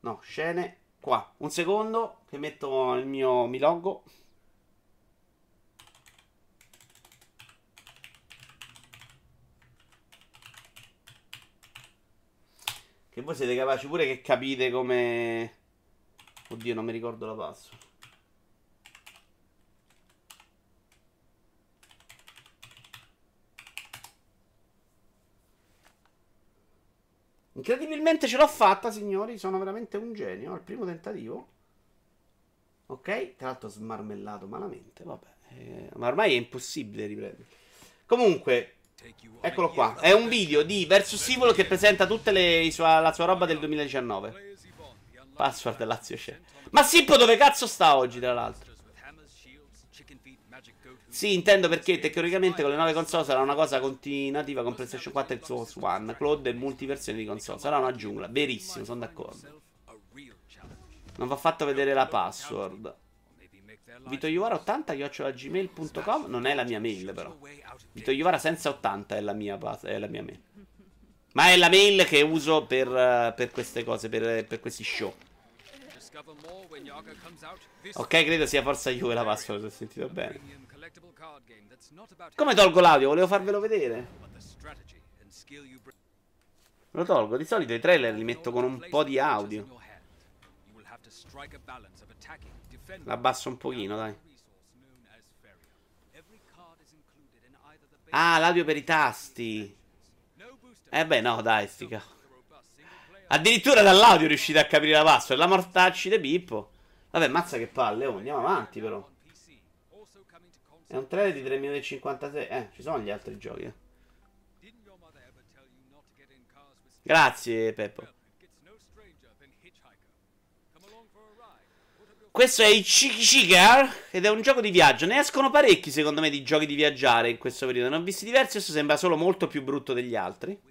No, scene... Qua, un secondo, che metto il mio mi logo. Che voi siete capaci pure che capite come... Oddio, non mi ricordo la password. Incredibilmente ce l'ho fatta, signori. Sono veramente un genio. Al primo tentativo. Ok. Tra l'altro smarmellato malamente. Vabbè. Eh, ma ormai è impossibile riprendere. Comunque. Eccolo qua. È un video di Versus Evil che presenta tutta la sua roba del duemiladiciannove. Password del Lazio c'è. Ma Sippo dove cazzo sta oggi, tra l'altro? Sì, intendo perché tecnicamente con le nuove console sarà una cosa continuativa con PlayStation quattro e Xbox One, cloud e multiversioni di console. Sarà una giungla, verissimo, sono d'accordo. Non va fatto vedere la password. Vitoiuvara ottanta chiocciola gmail punto com non è la mia mail però. Vitoiuvara senza ottanta è la mia, è la mia mail. Ma è la mail che uso per, uh, per queste cose, per, per questi show. Ok, credo sia forza Juve la password, ho sentito bene. Come tolgo l'audio? Volevo farvelo vedere. Lo tolgo, di solito i trailer li metto con un po' di audio. L'abbasso un pochino, dai. Ah, l'audio per i tasti. Eh beh, no, dai, stica. Addirittura dall'audio riuscite a capire la password. La mortacci de Pippo. Vabbè, mazza che palle, oh, andiamo avanti però. È un trailer di tre minuti e cinquantasei. Eh, ci sono gli altri giochi, eh. Grazie, Peppo. Questo è il Chikichiker ed è un gioco di viaggio. Ne escono parecchi, secondo me, di giochi di viaggiare in questo periodo. Ne ho visti diversi, questo sembra solo molto più brutto degli altri.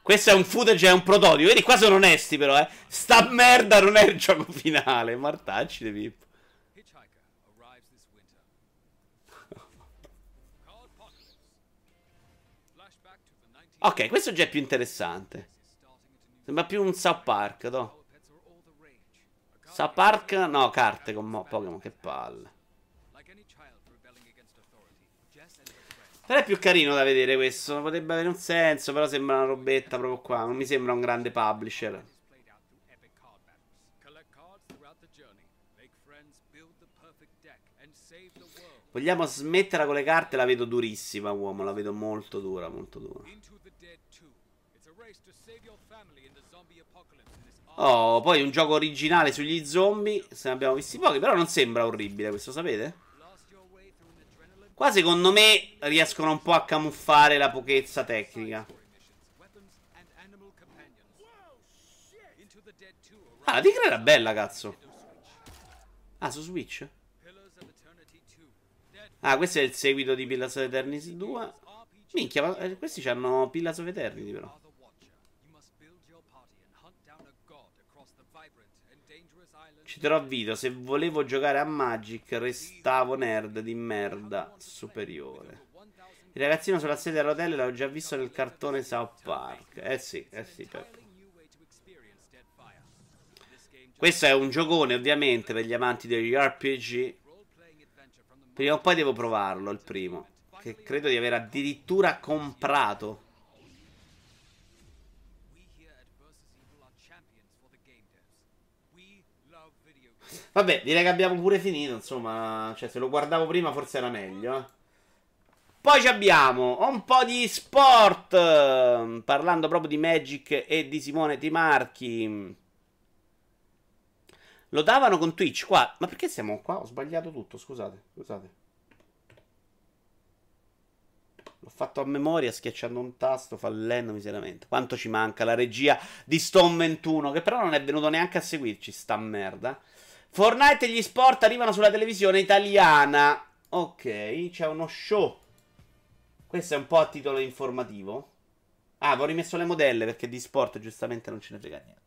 Questo è un footage, è un prototipo. Vedi, qua sono onesti però, eh. Sta merda non è il gioco finale. Mortacci de Pippo. Ok, questo già è più interessante. Sembra più un South Park, no? South Park? No, carte con mo Pokémon, che palle. Però è più carino da vedere questo. Potrebbe avere un senso, però sembra una robetta proprio qua. Non mi sembra un grande publisher. Vogliamo smetterla con le carte? La vedo durissima, uomo. La vedo molto dura, molto dura. Oh, poi un gioco originale sugli zombie. Se ne abbiamo visti pochi, però non sembra orribile questo, sapete? Qua secondo me riescono un po' a camuffare la pochezza tecnica. Ah, la tigre era bella, cazzo. Ah, su Switch? Ah, questo è il seguito di Pillars of Eternity due. Minchia, ma questi c'hanno Pillars of Eternity però. Ci terrò video. Se volevo giocare a Magic restavo nerd di merda superiore. Il ragazzino sulla sedia a rotelle l'avevo già visto nel cartone South Park. Eh sì, eh sì, Peppo. Questo è un giocone ovviamente per gli amanti degli R P G. Prima o poi devo provarlo, il primo, che credo di aver addirittura comprato. Vabbè, direi che abbiamo pure finito, insomma, cioè se lo guardavo prima forse era meglio, eh. Poi abbiamo un po' di sport, parlando proprio di Magic e di Simone Timarchi. Lo davano con Twitch qua. Ma perché siamo qua? Ho sbagliato tutto, scusate, scusate. L'ho fatto a memoria schiacciando un tasto, fallendo miseramente. Quanto ci manca la regia di Stone ventuno, che però non è venuto neanche a seguirci, sta merda. Fortnite e gli sport arrivano sulla televisione italiana. Ok, c'è uno show. Questo è un po' a titolo informativo. Ah, avevo rimesso le modelle perché di sport giustamente non ce ne frega niente.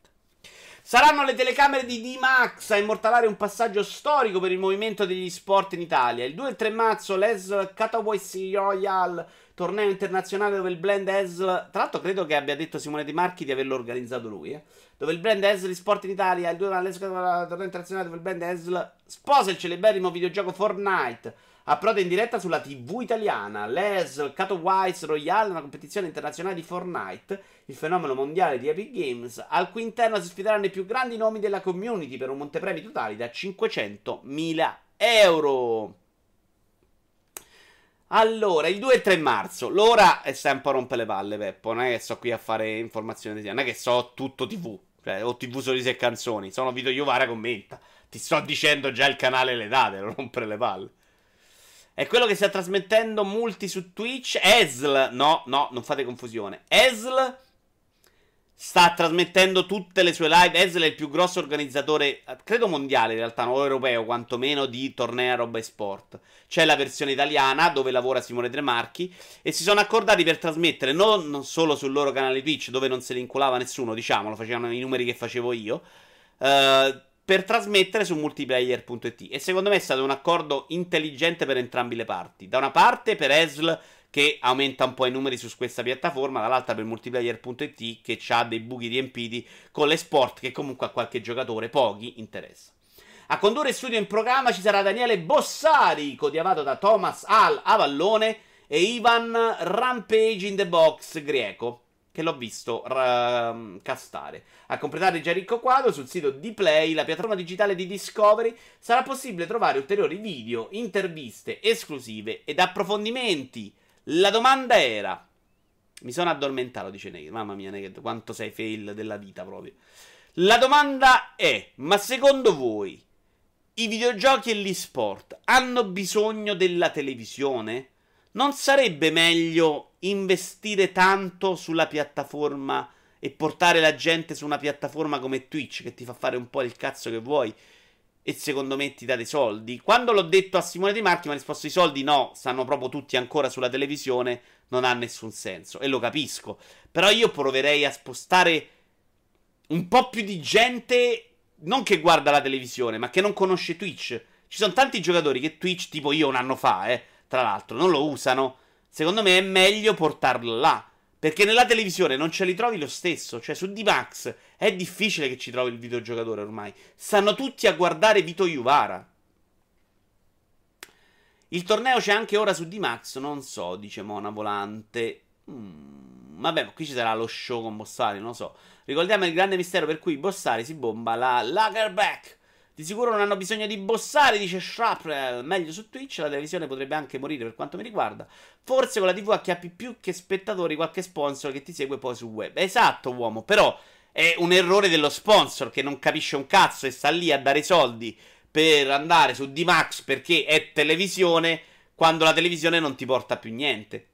Saranno le telecamere di D-Max a immortalare un passaggio storico per il movimento degli sport in Italia. Il due e tre marzo l'E S L Katowice Royal, torneo internazionale dove il blend E S L... Tra l'altro credo che abbia detto Simone Timarchi di averlo organizzato lui, eh. Dove il blend E S L Sport in Italia, il due e tre marzo torneo internazionale dove il blend E S L sposa il celeberrimo videogioco Fortnite. Approda in diretta sulla tivù italiana. L'E S L Katowice Royal, una competizione internazionale di Fortnite, il fenomeno mondiale di Epic Games, al cui interno si sfideranno i più grandi nomi della community per un montepremi totale da cinquecentomila euro. Allora, il due e tre marzo. L'ora è sempre a rompere le palle, Peppo. Non è che sto qui a fare informazioni, non è che so tutto tivù, cioè, o tivù sorrisi e canzoni. Sono Vito Iovara, commenta. Ti sto dicendo già il canale e le date, non rompere le palle. È quello che sta trasmettendo multi su Twitch. E S L, no, no, non fate confusione. E S L sta trasmettendo tutte le sue live. E S L è il più grosso organizzatore, credo mondiale in realtà, o europeo quantomeno, di tornei a roba e sport. C'è la versione italiana, dove lavora Simone Timarchi, e si sono accordati per trasmettere non, non solo sul loro canale Twitch, dove non se ne inculava nessuno, diciamo, lo facevano i numeri che facevo io, eh... Uh, per trasmettere su multiplayer punto it. E secondo me è stato un accordo intelligente per entrambe le parti. Da una parte per E S L che aumenta un po' i numeri su questa piattaforma, dall'altra per multiplayer punto it che ha dei buchi riempiti con l'esport che comunque a qualche giocatore, pochi, interessa. A condurre il studio in programma ci sarà Daniele Bossari, coadiuvato da Thomas Al Avallone e Ivan Rampage in the Box Greco, che l'ho visto uh, castare. A completare già ricco quadro, sul sito di Play, la piattaforma digitale di Discovery, sarà possibile trovare ulteriori video, interviste esclusive ed approfondimenti. La domanda era... Mi sono addormentato, dice Naked. Mamma mia, Naked, quanto sei fail della vita proprio. La domanda è, ma secondo voi i videogiochi e gli sport hanno bisogno della televisione? Non sarebbe meglio investire tanto sulla piattaforma e portare la gente su una piattaforma come Twitch, che ti fa fare un po' il cazzo che vuoi e secondo me ti dà dei soldi? Quando l'ho detto a Simone De Marchi mi ha risposto: i soldi no, stanno proprio tutti ancora sulla televisione, non ha nessun senso, e lo capisco. Però io proverei a spostare un po' più di gente... non che guarda la televisione, ma che non conosce Twitch. Ci sono tanti giocatori che Twitch, tipo io un anno fa, eh, tra l'altro, non lo usano. Secondo me è meglio portarlo là, perché nella televisione non ce li trovi lo stesso. Cioè, su D-Max è difficile che ci trovi il videogiocatore ormai. Stanno tutti a guardare Vito Iuvara. Il torneo c'è anche ora su D-Max, non so, dice Mona Volante. Mm, vabbè, qui ci sarà lo show con Bossari, non lo so. Ricordiamo il grande mistero per cui Bossari si bomba la Lagerback. Di sicuro non hanno bisogno di Bossari, dice Shrapnel. Meglio su Twitch, la televisione potrebbe anche morire per quanto mi riguarda. Forse con la tivù acchiappi più che spettatori qualche sponsor che ti segue poi sul web. Esatto, uomo, però è un errore dello sponsor che non capisce un cazzo e sta lì a dare soldi per andare su D-Max perché è televisione, quando la televisione non ti porta più niente.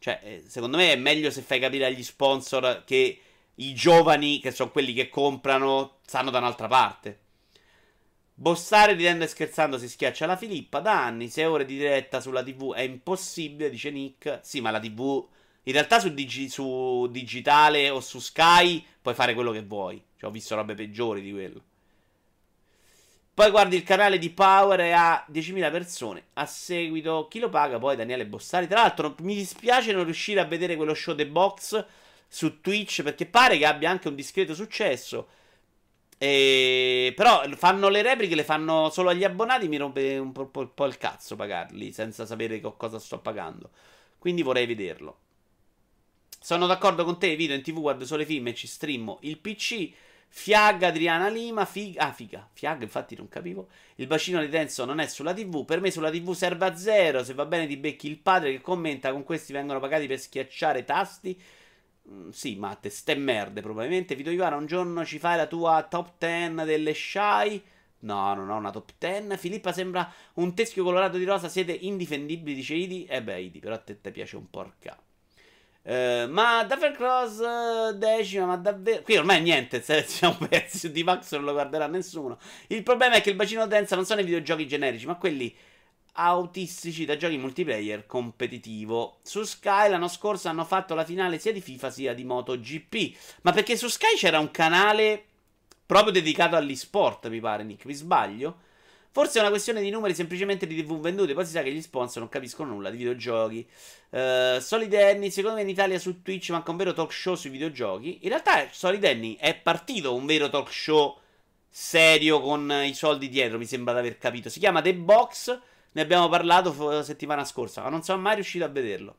Cioè, secondo me è meglio se fai capire agli sponsor che... i giovani, che sono quelli che comprano, stanno da un'altra parte. Bossare, ridendo e scherzando, si schiaccia la Filippa. Da anni, sei ore di diretta sulla tivù è impossibile, dice Nick. Sì, ma la tivù... in realtà su, digi- su digitale o su Sky puoi fare quello che vuoi. Cioè, ho visto robe peggiori di quello. Poi guardi il canale di Power e ha diecimila persone a seguito. Chi lo paga poi? Daniele Bossari. Tra l'altro, mi dispiace non riuscire a vedere quello show The Box... su Twitch, perché pare che abbia anche un discreto successo. E... però fanno le repliche, le fanno solo agli abbonati. Mi rompe un po', un po' il cazzo pagarli senza sapere che cosa sto pagando. Quindi vorrei vederlo. Sono d'accordo con te. Video in tivù, guardo solo i film e ci streamo il P C. Fiag, Adriana Lima. Figa, ah, figa. Fiag, infatti non capivo. Il bacino di Denso non è sulla tivù. Per me sulla tivù serve a zero. Se va bene, ti becchi il padre che commenta: con questi vengono pagati per schiacciare tasti. Sì, ma te ste merde probabilmente. Vito Iovara, un giorno ci fai la tua top dieci delle Shy? No, non ho una top dieci. Filippa sembra un teschio colorato di rosa. Siete indifendibili, dice Idi. Eh beh, Idi, però a te te piace un porca. Eh, ma davvero Cross decima, ma davvero... qui ormai niente, siamo persi. Di Max non lo guarderà nessuno. Il problema è che il bacino densa non sono i videogiochi generici, ma quelli... autistici da giochi multiplayer competitivo. Su Sky l'anno scorso hanno fatto la finale sia di FIFA sia di MotoGP, ma perché su Sky c'era un canale proprio dedicato agli sport, mi pare, Nick, mi sbaglio? Forse è una questione di numeri, semplicemente di tivù vendute. Poi si sa che gli sponsor non capiscono nulla di videogiochi. uh, Solid Annie, secondo me in Italia su Twitch manca un vero talk show sui videogiochi. In realtà Solid Annie è partito un vero talk show serio con i soldi dietro, mi sembra di aver capito. Si chiama The Box. Ne abbiamo parlato settimana scorsa, ma non sono mai riuscito a vederlo.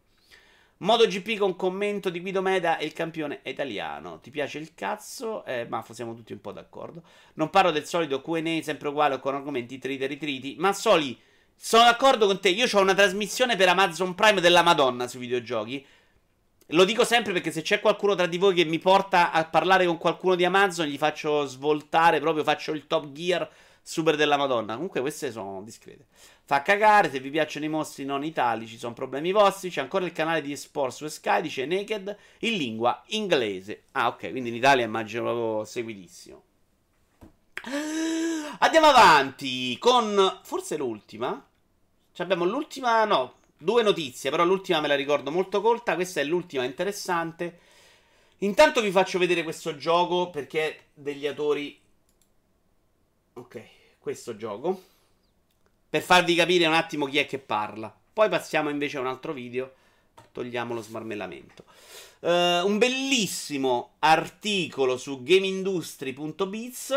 MotoGP con commento di Guido Meda e il campione italiano. Ti piace il cazzo? Eh, ma siamo tutti un po' d'accordo. Non parlo del solito Q and A sempre uguale o con argomenti triti e ritriti. Ma Soli, sono d'accordo con te. Io ho una trasmissione per Amazon Prime della Madonna sui videogiochi. Lo dico sempre perché se c'è qualcuno tra di voi che mi porta a parlare con qualcuno di Amazon, gli faccio svoltare, proprio faccio il Top Gear super della Madonna. Comunque queste sono discrete. Fa cagare, se vi piacciono i mostri non italici sono problemi vostri. C'è ancora il canale di Esports su Sky, dice Naked, in lingua inglese. Ah, ok, quindi in Italia immagino proprio seguitissimo. Andiamo avanti con forse l'ultima. Abbiamo l'ultima, no, due notizie, però l'ultima me la ricordo molto corta. Questa è l'ultima interessante. Intanto vi faccio vedere questo gioco perché è degli autori... ok, questo gioco... per farvi capire un attimo chi è che parla. Poi passiamo invece a un altro video Togliamo lo smarmellamento. Uh, un bellissimo articolo su gameindustry punto biz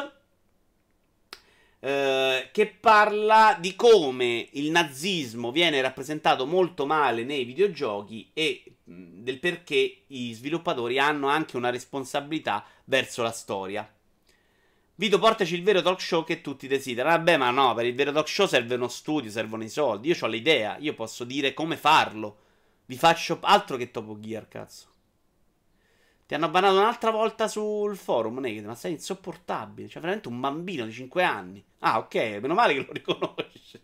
uh, che parla di come il nazismo viene rappresentato molto male nei videogiochi e del perché i sviluppatori hanno anche una responsabilità verso la storia. Vito, portaci il vero talk show che tutti desiderano. Vabbè, ma no, per il vero talk show serve uno studio, servono i soldi. Io ho l'idea, io posso dire come farlo. Vi faccio altro che Topo Gear, cazzo. Ti hanno bannato un'altra volta sul forum, Naked, ma sei insopportabile. Cioè, veramente un bambino di cinque anni. Ah, ok, meno male che lo riconosce.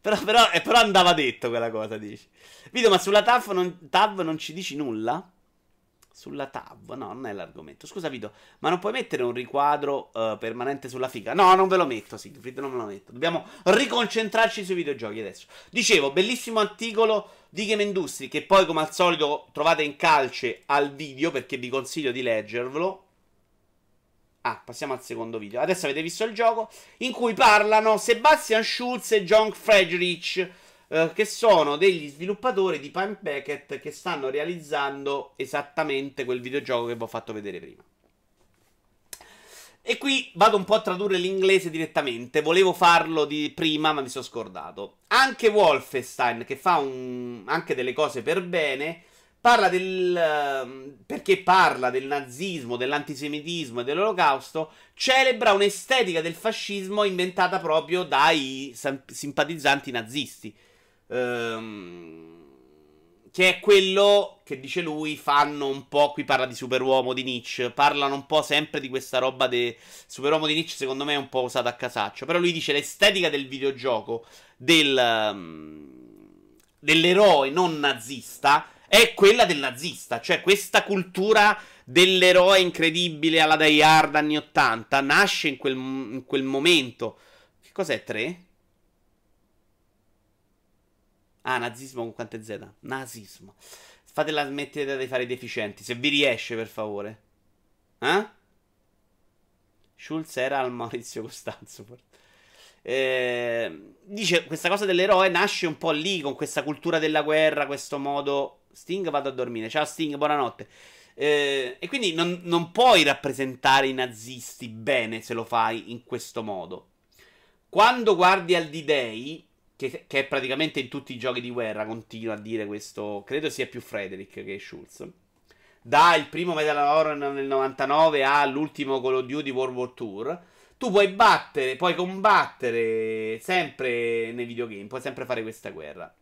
Però, però, eh, però andava detto quella cosa, dici. Vito, ma sulla T A V non, T A V non ci dici nulla? Sulla T A V, no, non è l'argomento. Scusa Vito, ma non puoi mettere un riquadro uh, permanente sulla figa? No, non ve lo metto, Siegfried, non ve lo metto. Dobbiamo riconcentrarci sui videogiochi adesso. Dicevo, bellissimo articolo di Game Industry, che poi come al solito trovate in calce al video, perché vi consiglio di leggervelo. Ah, passiamo al secondo video. Adesso avete visto il gioco, in cui parlano Sebastian Schulz e John Friedrich, che sono degli sviluppatori di Pine Beckett che stanno realizzando esattamente quel videogioco che vi ho fatto vedere prima. E qui vado un po' a tradurre l'inglese direttamente. Volevo farlo di prima ma mi sono scordato. Anche Wolfenstein, che fa un, anche delle cose per bene, parla del, perché parla del nazismo, dell'antisemitismo e dell'olocausto, celebra un'estetica del fascismo inventata proprio dai simpatizzanti nazisti, che è quello che dice lui fanno un po', qui parla di Superuomo di Nietzsche, parlano un po' sempre di questa roba de... Superuomo di Nietzsche secondo me è un po' usato a casaccio, però lui dice l'estetica del videogioco del, dell'eroe non nazista è quella del nazista, cioè questa cultura dell'eroe incredibile alla Die Hard anni ottanta nasce in quel, in quel momento. Che cos'è tre? Ah, nazismo con quante Z? Nazismo. Fatela smettere di fare i deficienti, se vi riesce, per favore. Eh? Schulz era al Maurizio Costanzo. Eh, dice, questa cosa dell'eroe nasce un po' lì, con questa cultura della guerra, questo modo... Sting, vado a dormire. Ciao Sting, buonanotte. Eh, e quindi non, non puoi rappresentare i nazisti bene se lo fai in questo modo. Quando guardi al D-Day... Che, che è praticamente in tutti i giochi di guerra, continua a dire questo, credo sia più Frederick che Schulz, da il primo Medal of Honor nel novantanove all'ultimo Call of Duty World War Tour, tu puoi battere, puoi combattere sempre nei videogame, puoi sempre fare questa guerra.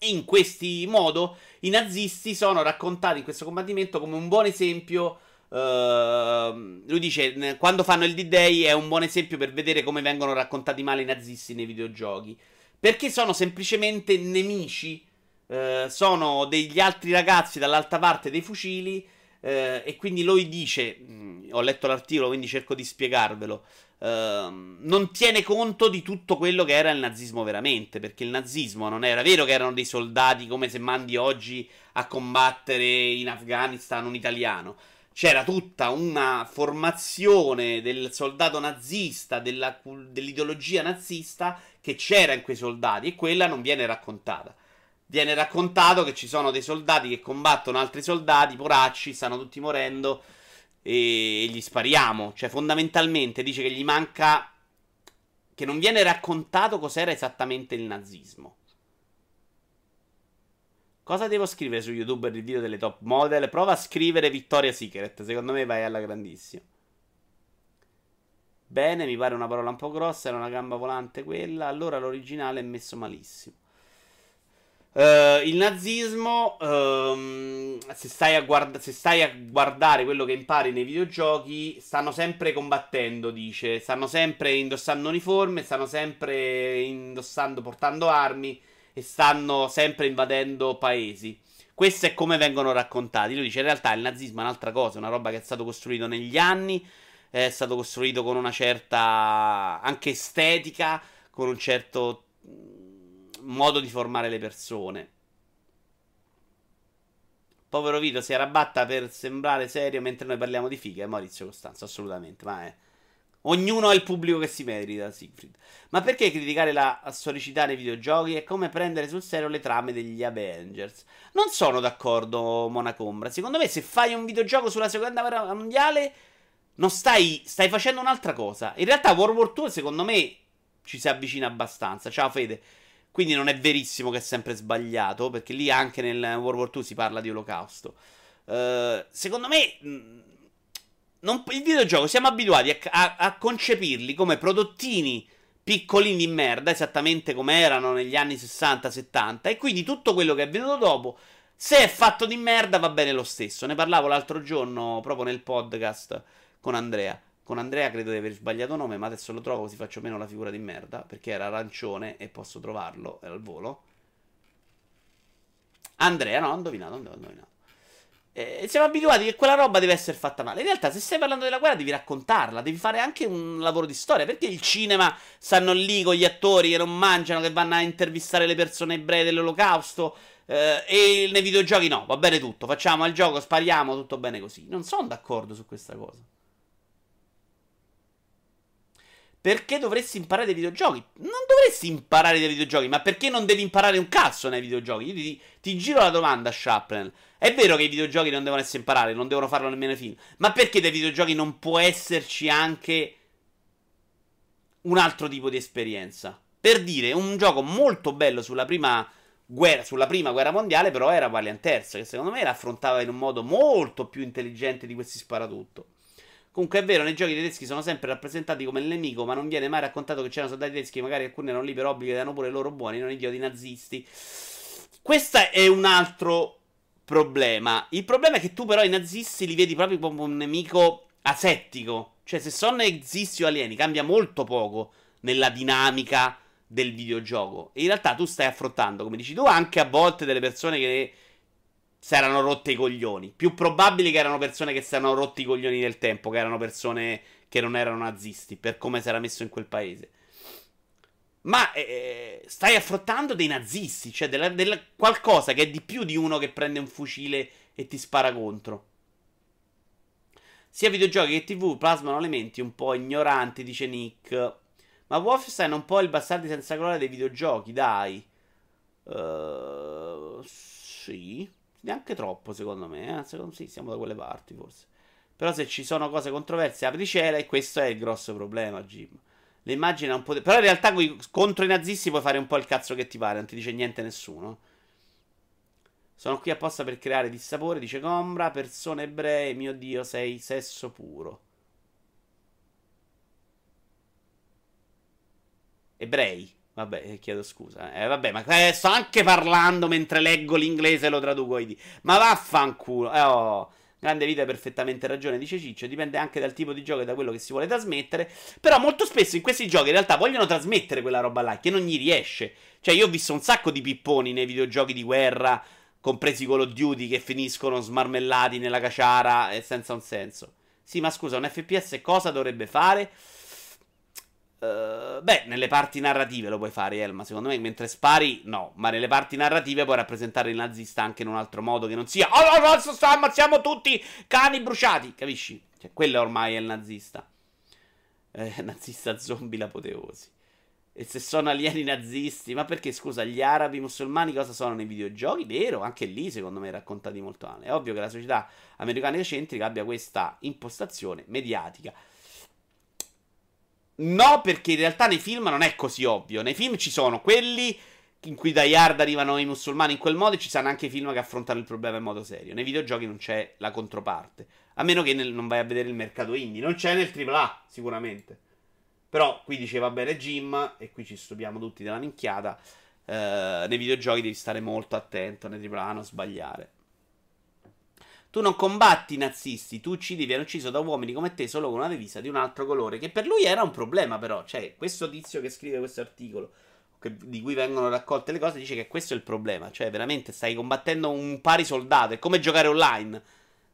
In questi modo i nazisti sono raccontati in questo combattimento come un buon esempio. Uh, lui dice, quando fanno il D-Day è un buon esempio per vedere come vengono raccontati male i nazisti nei videogiochi, perché sono semplicemente nemici, uh, sono degli altri ragazzi dall'altra parte dei fucili, uh, e quindi lui dice, mh, ho letto l'articolo quindi cerco di spiegarvelo, uh, non tiene conto di tutto quello che era il nazismo veramente, perché il nazismo non era vero che erano dei soldati come se mandi oggi a combattere in Afghanistan un italiano. C'era tutta una formazione del soldato nazista, della, dell'ideologia nazista che c'era in quei soldati, e quella non viene raccontata. Viene raccontato che ci sono dei soldati che combattono altri soldati, poracci, stanno tutti morendo e, e gli spariamo. Cioè fondamentalmente dice che gli manca, che non viene raccontato cos'era esattamente il nazismo. Cosa devo scrivere su YouTube per il video delle top model? Prova a scrivere Victoria's Secret, secondo me vai alla grandissima. Bene, mi pare una parola un po' grossa, era una gamba volante quella, allora l'originale è messo malissimo. Uh, il nazismo, um, se, stai a guarda- se stai a guardare quello che impari nei videogiochi, stanno sempre combattendo, dice, stanno sempre indossando uniforme, stanno sempre indossando, portando armi, e stanno sempre invadendo paesi. Questo è come vengono raccontati. Lui dice in realtà il nazismo è un'altra cosa, una roba che è stato costruito negli anni, è stato costruito con una certa anche estetica, con un certo modo di formare le persone. Povero Vito si arrabatta per sembrare serio mentre noi parliamo di figa. Maurizio Costanzo, assolutamente, ma è Ognuno ha il pubblico che si merita, Siegfried. Ma perché criticare la storicità dei videogiochi è come prendere sul serio le trame degli Avengers? Non sono d'accordo, Monacombra. Secondo me, se fai un videogioco sulla seconda guerra mondiale, non stai, stai facendo un'altra cosa. In realtà World War Two, secondo me, ci si avvicina abbastanza. Ciao Fede. Quindi non è verissimo che è sempre sbagliato, perché lì anche nel World War Two si parla di olocausto. Uh, secondo me... Non, il videogioco siamo abituati a, a, a concepirli come prodottini piccolini di merda, esattamente come erano negli anni sessanta settanta, e quindi tutto quello che è venuto dopo, se è fatto di merda, va bene lo stesso. Ne parlavo l'altro giorno proprio nel podcast con Andrea. Con Andrea credo di aver sbagliato nome, ma adesso lo trovo così faccio meno la figura di merda, perché era arancione e posso trovarlo, era al volo. Andrea, no, ho indovinato, ho indovinato. Eh, siamo abituati che quella roba deve essere fatta male. In realtà, se stai parlando della guerra, devi raccontarla, devi fare anche un lavoro di storia. Perché il cinema stanno lì con gli attori che non mangiano, che vanno a intervistare le persone ebree dell'olocausto, eh, e nei videogiochi no, va bene tutto, facciamo il gioco, spariamo, tutto bene così. Non sono d'accordo su questa cosa. Perché dovresti imparare dei videogiochi? Non dovresti imparare dei videogiochi, ma perché non devi imparare un cazzo nei videogiochi? Io ti, ti giro la domanda, Shrapnel. È vero che i videogiochi non devono essere imparati, non devono farlo nemmeno i film, ma perché dai videogiochi non può esserci anche un altro tipo di esperienza? Per dire, un gioco molto bello sulla prima guerra, sulla prima guerra mondiale, però era Valiant Hearts, che secondo me l'affrontava in un modo molto più intelligente di questi sparatutto. Comunque è vero, nei giochi tedeschi sono sempre rappresentati come il nemico, ma non viene mai raccontato che c'erano soldati tedeschi, magari alcuni erano lì per obbligo, erano pure loro buoni, non idioti nazisti. Questo è un altro problema. Il problema è che tu però i nazisti li vedi proprio come un nemico asettico. Cioè, se sono nazisti o alieni cambia molto poco nella dinamica del videogioco. E in realtà tu stai affrontando, come dici tu, anche a volte delle persone che... si erano rotte i coglioni. Più probabile che erano persone che si erano rotti i coglioni nel tempo, che erano persone che non erano nazisti, per come si era messo in quel paese. Ma eh, stai affrontando dei nazisti, cioè della, della qualcosa che è di più di uno che prende un fucile e ti spara contro. Sia videogiochi che tv plasmano elementi un po' ignoranti, dice Nick. Ma Wolfenstein è un po' il bastardi senza gloria dei videogiochi, dai. Uh, sì... Neanche troppo, secondo me. Eh? Secondo, sì, siamo da quelle parti, forse. Però se ci sono cose controverse, apri cera, e questo è il grosso problema, Jim. Le immagini non potevano... Però in realtà qui, contro i nazisti puoi fare un po' il cazzo che ti pare, non ti dice niente nessuno. Sono qui apposta per creare dissapore, dice Combra. Persone ebree, mio Dio, sei sesso puro. Ebrei. Vabbè, chiedo scusa. Eh, vabbè, ma eh, sto anche parlando mentre leggo l'inglese e lo traduco. Quindi. Ma vaffanculo. Eh, oh. Grande vita, hai perfettamente ragione, dice Ciccio. Dipende anche dal tipo di gioco e da quello che si vuole trasmettere. Però molto spesso in questi giochi in realtà vogliono trasmettere quella roba là che non gli riesce. Cioè, io ho visto un sacco di pipponi nei videogiochi di guerra, compresi Call of Duty, che finiscono smarmellati nella caciara e senza un senso. Sì, ma scusa, un F P S cosa dovrebbe fare? Uh, beh, nelle parti narrative lo puoi fare, Elma. Secondo me, mentre spari, no. Ma nelle parti narrative puoi rappresentare il nazista anche in un altro modo che non sia "Oh, no, no, sta, ammazziamo tutti cani bruciati", capisci? Cioè, quello ormai è il nazista. Eh, nazista zombie l'apoteosi. E se sono alieni nazisti, ma perché, scusa, gli arabi musulmani cosa sono nei videogiochi? Vero, anche lì secondo me raccontati molto male. È ovvio che la società americana ecentrica abbia questa impostazione mediatica. No, perché in realtà nei film non è così ovvio. Nei film ci sono quelli in cui da Yard arrivano i musulmani in quel modo, e ci saranno anche i film che affrontano il problema in modo serio. Nei videogiochi non c'è la controparte, a meno che nel, non vai a vedere il mercato indie. Non c'è nel tripla A, sicuramente. Però qui diceva bene Jim, e qui ci stupiamo tutti della minchiata, eh, nei videogiochi devi stare molto attento, nei tripla A non sbagliare. Tu non combatti i nazisti, tu uccidi, viene ucciso da uomini come te solo con una divisa di un altro colore, che per lui era un problema però. Cioè, questo tizio che scrive questo articolo, che, di cui vengono raccolte le cose, dice che questo è il problema. Cioè, veramente stai combattendo un pari soldato, è come giocare online.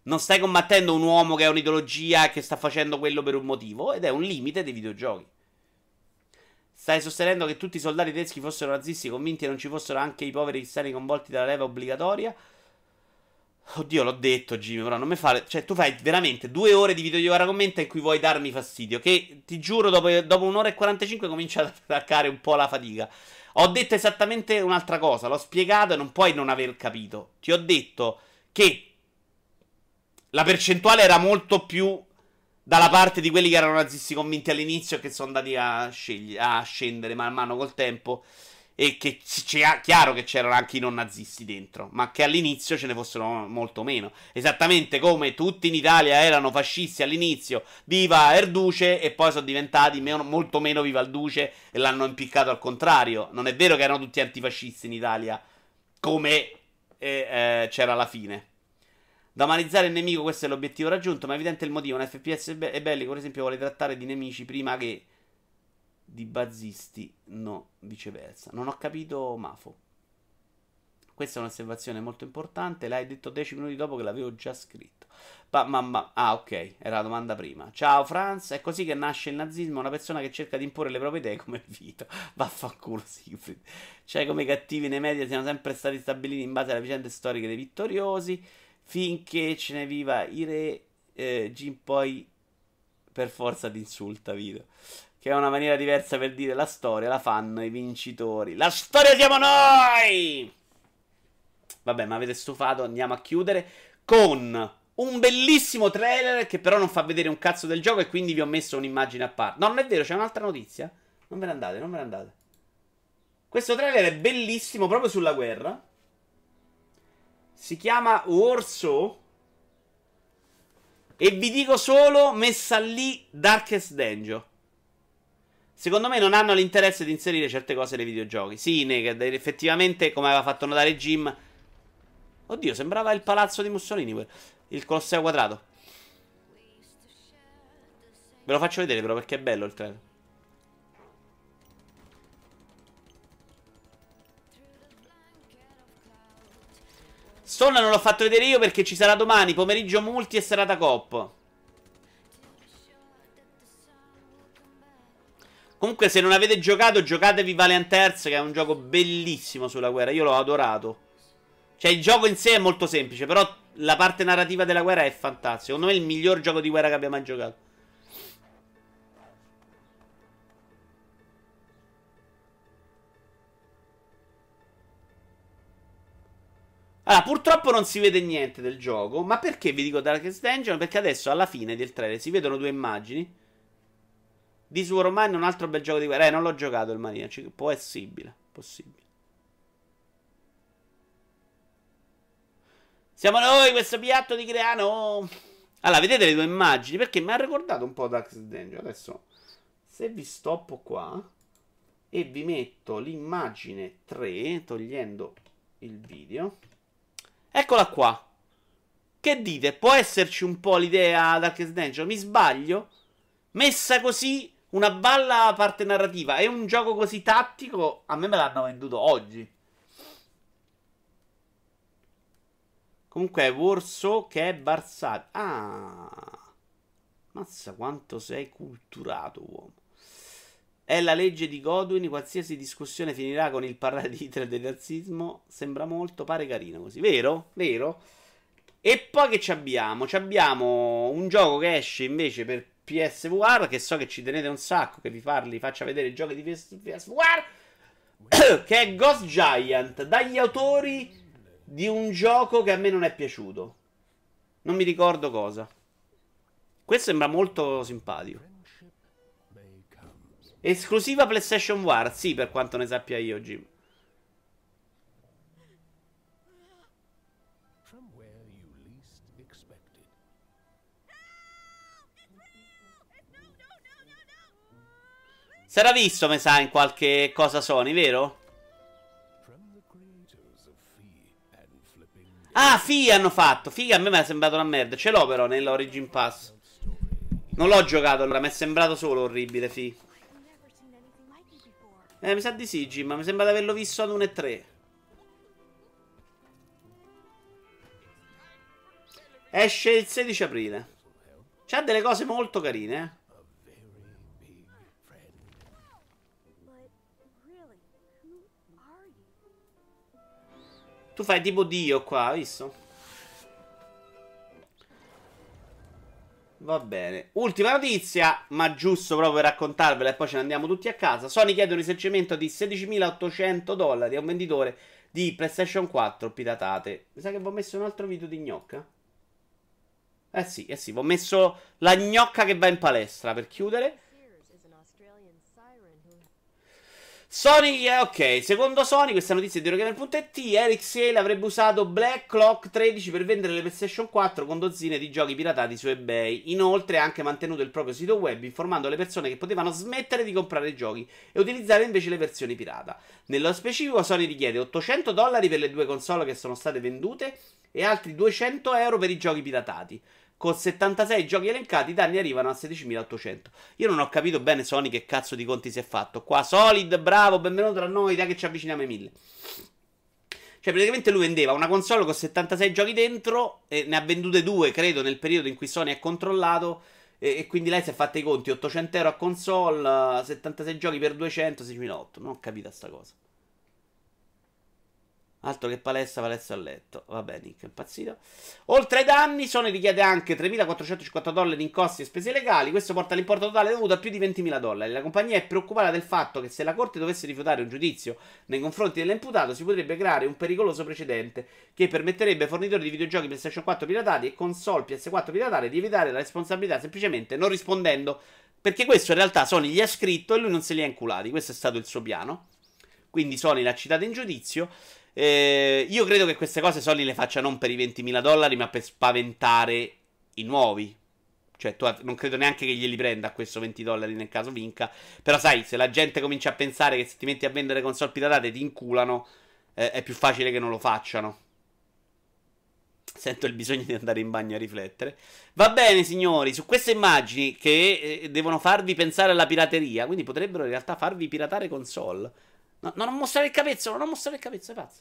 Non stai combattendo un uomo che ha un'ideologia e che sta facendo quello per un motivo, ed è un limite dei videogiochi. Stai sostenendo che tutti i soldati tedeschi fossero nazisti convinti e non ci fossero anche i poveri cristiani coinvolti dalla leva obbligatoria? Oddio, l'ho detto, Jim, però non mi fare... Cioè, tu fai veramente due ore di video di ora commenta in cui vuoi darmi fastidio, che ti giuro dopo, dopo un'ora e quarantacinque comincia ad attaccare un po' la fatica. Ho detto esattamente un'altra cosa, l'ho spiegato e non puoi non aver capito. Ti ho detto che la percentuale era molto più dalla parte di quelli che erano nazisti convinti all'inizio e che sono andati a, a scendere man mano col tempo... E che c'è chiaro che c'erano anche i non nazisti dentro, ma che all'inizio ce ne fossero molto meno. Esattamente come tutti in Italia erano fascisti all'inizio, viva Erduce, e poi sono diventati meno, molto meno viva il Duce e l'hanno impiccato al contrario. Non è vero che erano tutti antifascisti in Italia, come eh, eh, c'era alla fine. Da umanizzare il nemico, questo è l'obiettivo raggiunto, ma è evidente il motivo. Un F P S be è bellico, per esempio, vuole trattare di nemici prima che... di bazzisti, no, viceversa. Non ho capito, Mafo. Questa è un'osservazione molto importante. L'hai detto dieci minuti dopo che l'avevo già scritto. Ma, ma, ma, ah, ok, era la domanda prima. Ciao, Franz. È così che nasce il nazismo? Una persona che cerca di imporre le proprie idee come Vito. Vaffanculo, Siegfried. Cioè, come i cattivi nei media siano sempre stati stabiliti in base alle vicende storiche dei vittoriosi. Finché ce ne viva i re, eh, Jim poi per forza ti insulta, Vito. Che è una maniera diversa per dire la storia, la fanno i vincitori. La storia siamo noi! Vabbè, mi avete stufato, andiamo a chiudere con un bellissimo trailer che però non fa vedere un cazzo del gioco e quindi vi ho messo un'immagine a parte. No, non è vero, c'è un'altra notizia. Non ve ne andate, non ve ne andate. Questo trailer è bellissimo proprio sulla guerra. Si chiama Warsaw. E vi dico solo, messa lì Darkest Danger. Secondo me non hanno l'interesse di inserire certe cose nei videogiochi. Sì, Naked, effettivamente, come aveva fatto notare Jim... Oddio, sembrava il palazzo di Mussolini, quel. Il Colosseo Quadrato. Ve lo faccio vedere però, perché è bello il trailer. Stone non l'ho fatto vedere io perché ci sarà domani, pomeriggio multi e serata coop. Comunque, se non avete giocato, giocatevi Valiant Hearts, che è un gioco bellissimo sulla guerra. Io l'ho adorato. Cioè, il gioco in sé è molto semplice, però la parte narrativa della guerra è fantastica. Secondo me è il miglior gioco di guerra che abbia mai giocato. Allora, purtroppo non si vede niente del gioco. Ma perché vi dico Darkest Dungeon? Perché adesso, alla fine del trailer, si vedono due immagini. This War of Mine è un altro bel gioco di guerra. Eh, non l'ho giocato il Maria. Cioè, possibile. Possibile. Siamo noi, questo piatto di grano. Allora, vedete le due immagini? Perché mi ha ricordato un po' Darkest Dungeon. Adesso, se vi stoppo qua e vi metto l'immagine tre, togliendo il video. Eccola qua. Che dite? Può esserci un po' l'idea Darkest Dungeon? Mi sbaglio? Messa così... Una bella parte narrativa e un gioco così tattico, a me me l'hanno venduto oggi. Comunque è Warsaw, che è Varsavia. Ah, mazza quanto sei culturato, uomo. È la legge di Godwin, qualsiasi discussione finirà con il parlare di Hitler del razzismo. Sembra molto, pare carino così, vero? Vero? E poi che ci abbiamo? Ci abbiamo un gioco che esce invece per P S V R, che so che ci tenete un sacco, che vi parli, faccia vedere i giochi di P S V R, che è Ghost Giant, dagli autori di un gioco che a me non è piaciuto, non mi ricordo cosa. Questo sembra molto simpatico. Esclusiva PlayStation V R, sì, per quanto ne sappia io, Jim. Sarà visto, mi sa, in qualche cosa Sony, vero? Ah, Fi hanno fatto. Fi a me mi è sembrato una merda. Ce l'ho però nell'Origin Pass. Non l'ho giocato allora, mi è sembrato solo orribile, Fi. Eh, mi sa di sì, Jim, ma mi sembra di averlo visto ad uno e tre. Esce il sedici aprile. C'ha delle cose molto carine, eh. Tu fai tipo Dio qua, visto? Va bene. Ultima notizia, ma giusto proprio per raccontarvela e poi ce ne andiamo tutti a casa. Sony chiede un risarcimento di sedicimilaottocento dollari a un venditore di PlayStation quattro piratate. Mi sa che vi ho messo un altro video di gnocca. Eh sì, eh sì, vi ho messo la gnocca che va in palestra per chiudere. Sony, ok, secondo Sony, questa notizia di Eurogamer punto it, Eric Sale avrebbe usato Black Clock tredici per vendere le PlayStation quattro con dozzine di giochi piratati su eBay. Inoltre ha anche mantenuto il proprio sito web informando le persone che potevano smettere di comprare giochi e utilizzare invece le versioni pirata. Nello specifico Sony richiede ottocento dollari per le due console che sono state vendute e altri duecento euro per i giochi piratati. Con settantasei giochi elencati i danni arrivano a sedicimilaottocento. Io non ho capito bene Sony che cazzo di conti si è fatto qua. Solid, bravo, benvenuto tra noi, dai che ci avviciniamo ai mille. Cioè praticamente lui vendeva una console con settantasei giochi dentro e ne ha vendute due credo nel periodo in cui Sony ha controllato e, e quindi lei si è fatta i conti, ottocento euro a console, settantasei giochi per duecento, seicimilaottocento. Non ho capito sta cosa. Altro che palestra, palestra a letto. Vabbè, Nick è impazzito. Oltre ai danni, Sony richiede anche tremilaquattrocentocinquanta dollari in costi e spese legali. Questo porta l'importo totale dovuto a più di ventimila dollari. La compagnia è preoccupata del fatto che se la corte dovesse rifiutare un giudizio nei confronti dell'imputato si potrebbe creare un pericoloso precedente che permetterebbe ai fornitori di videogiochi PlayStation quattro piratati e console P S quattro piratate di evitare la responsabilità semplicemente non rispondendo. Perché questo in realtà Sony gli ha scritto e lui non se li ha inculati. Questo è stato il suo piano. Quindi Sony l'ha citata in giudizio. Eh, io credo che queste cose Sony le faccia non per i ventimila dollari, ma per spaventare i nuovi. Cioè, tu non credo neanche che glieli prenda questo venti dollari nel caso vinca. Però sai, se la gente comincia a pensare che se ti metti a vendere console piratate ti inculano, eh, è più facile che non lo facciano. Sento il bisogno di andare in bagno a riflettere. Va bene signori, su queste immagini che eh, devono farvi pensare alla pirateria, quindi potrebbero in realtà farvi piratare console. No, no, non mostrare il capezzolo, non mostrare il capezzolo, è pazzo.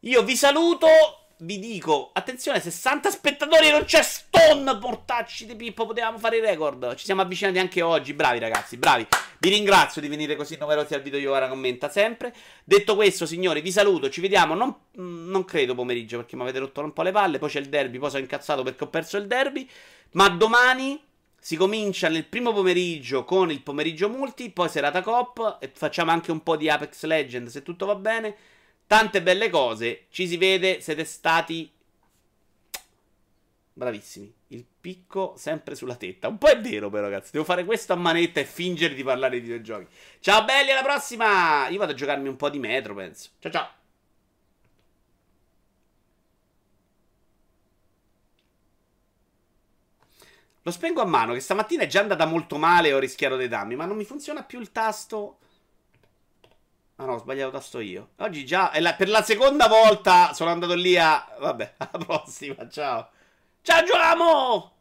Io vi saluto, vi dico, attenzione, sessanta spettatori e non c'è Stone, portacci di Pippo, potevamo fare il record. Ci siamo avvicinati anche oggi, bravi ragazzi, bravi. Vi ringrazio di venire così numerosi al video, io ora commenta sempre. Detto questo, signori, vi saluto, ci vediamo, non, non credo pomeriggio perché mi avete rotto un po' le palle, poi c'è il derby, poi sono incazzato perché ho perso il derby, ma domani... Si comincia nel primo pomeriggio con il pomeriggio multi, poi serata coop e facciamo anche un po' di Apex Legends se tutto va bene. Tante belle cose, ci si vede, siete stati bravissimi. Il picco sempre sulla tetta, un po' è vero però ragazzi, devo fare questo a manetta e fingere di parlare di videogiochi. Ciao belli, alla prossima! Io vado a giocarmi un po' di Metro penso, ciao ciao! Lo spengo a mano, che stamattina è già andata molto male e ho rischiato dei danni, ma non mi funziona più il tasto... Ah no, ho sbagliato tasto io. Oggi già, è la, per la seconda volta sono andato lì a... Vabbè, alla prossima, ciao. Ciao Giolamo!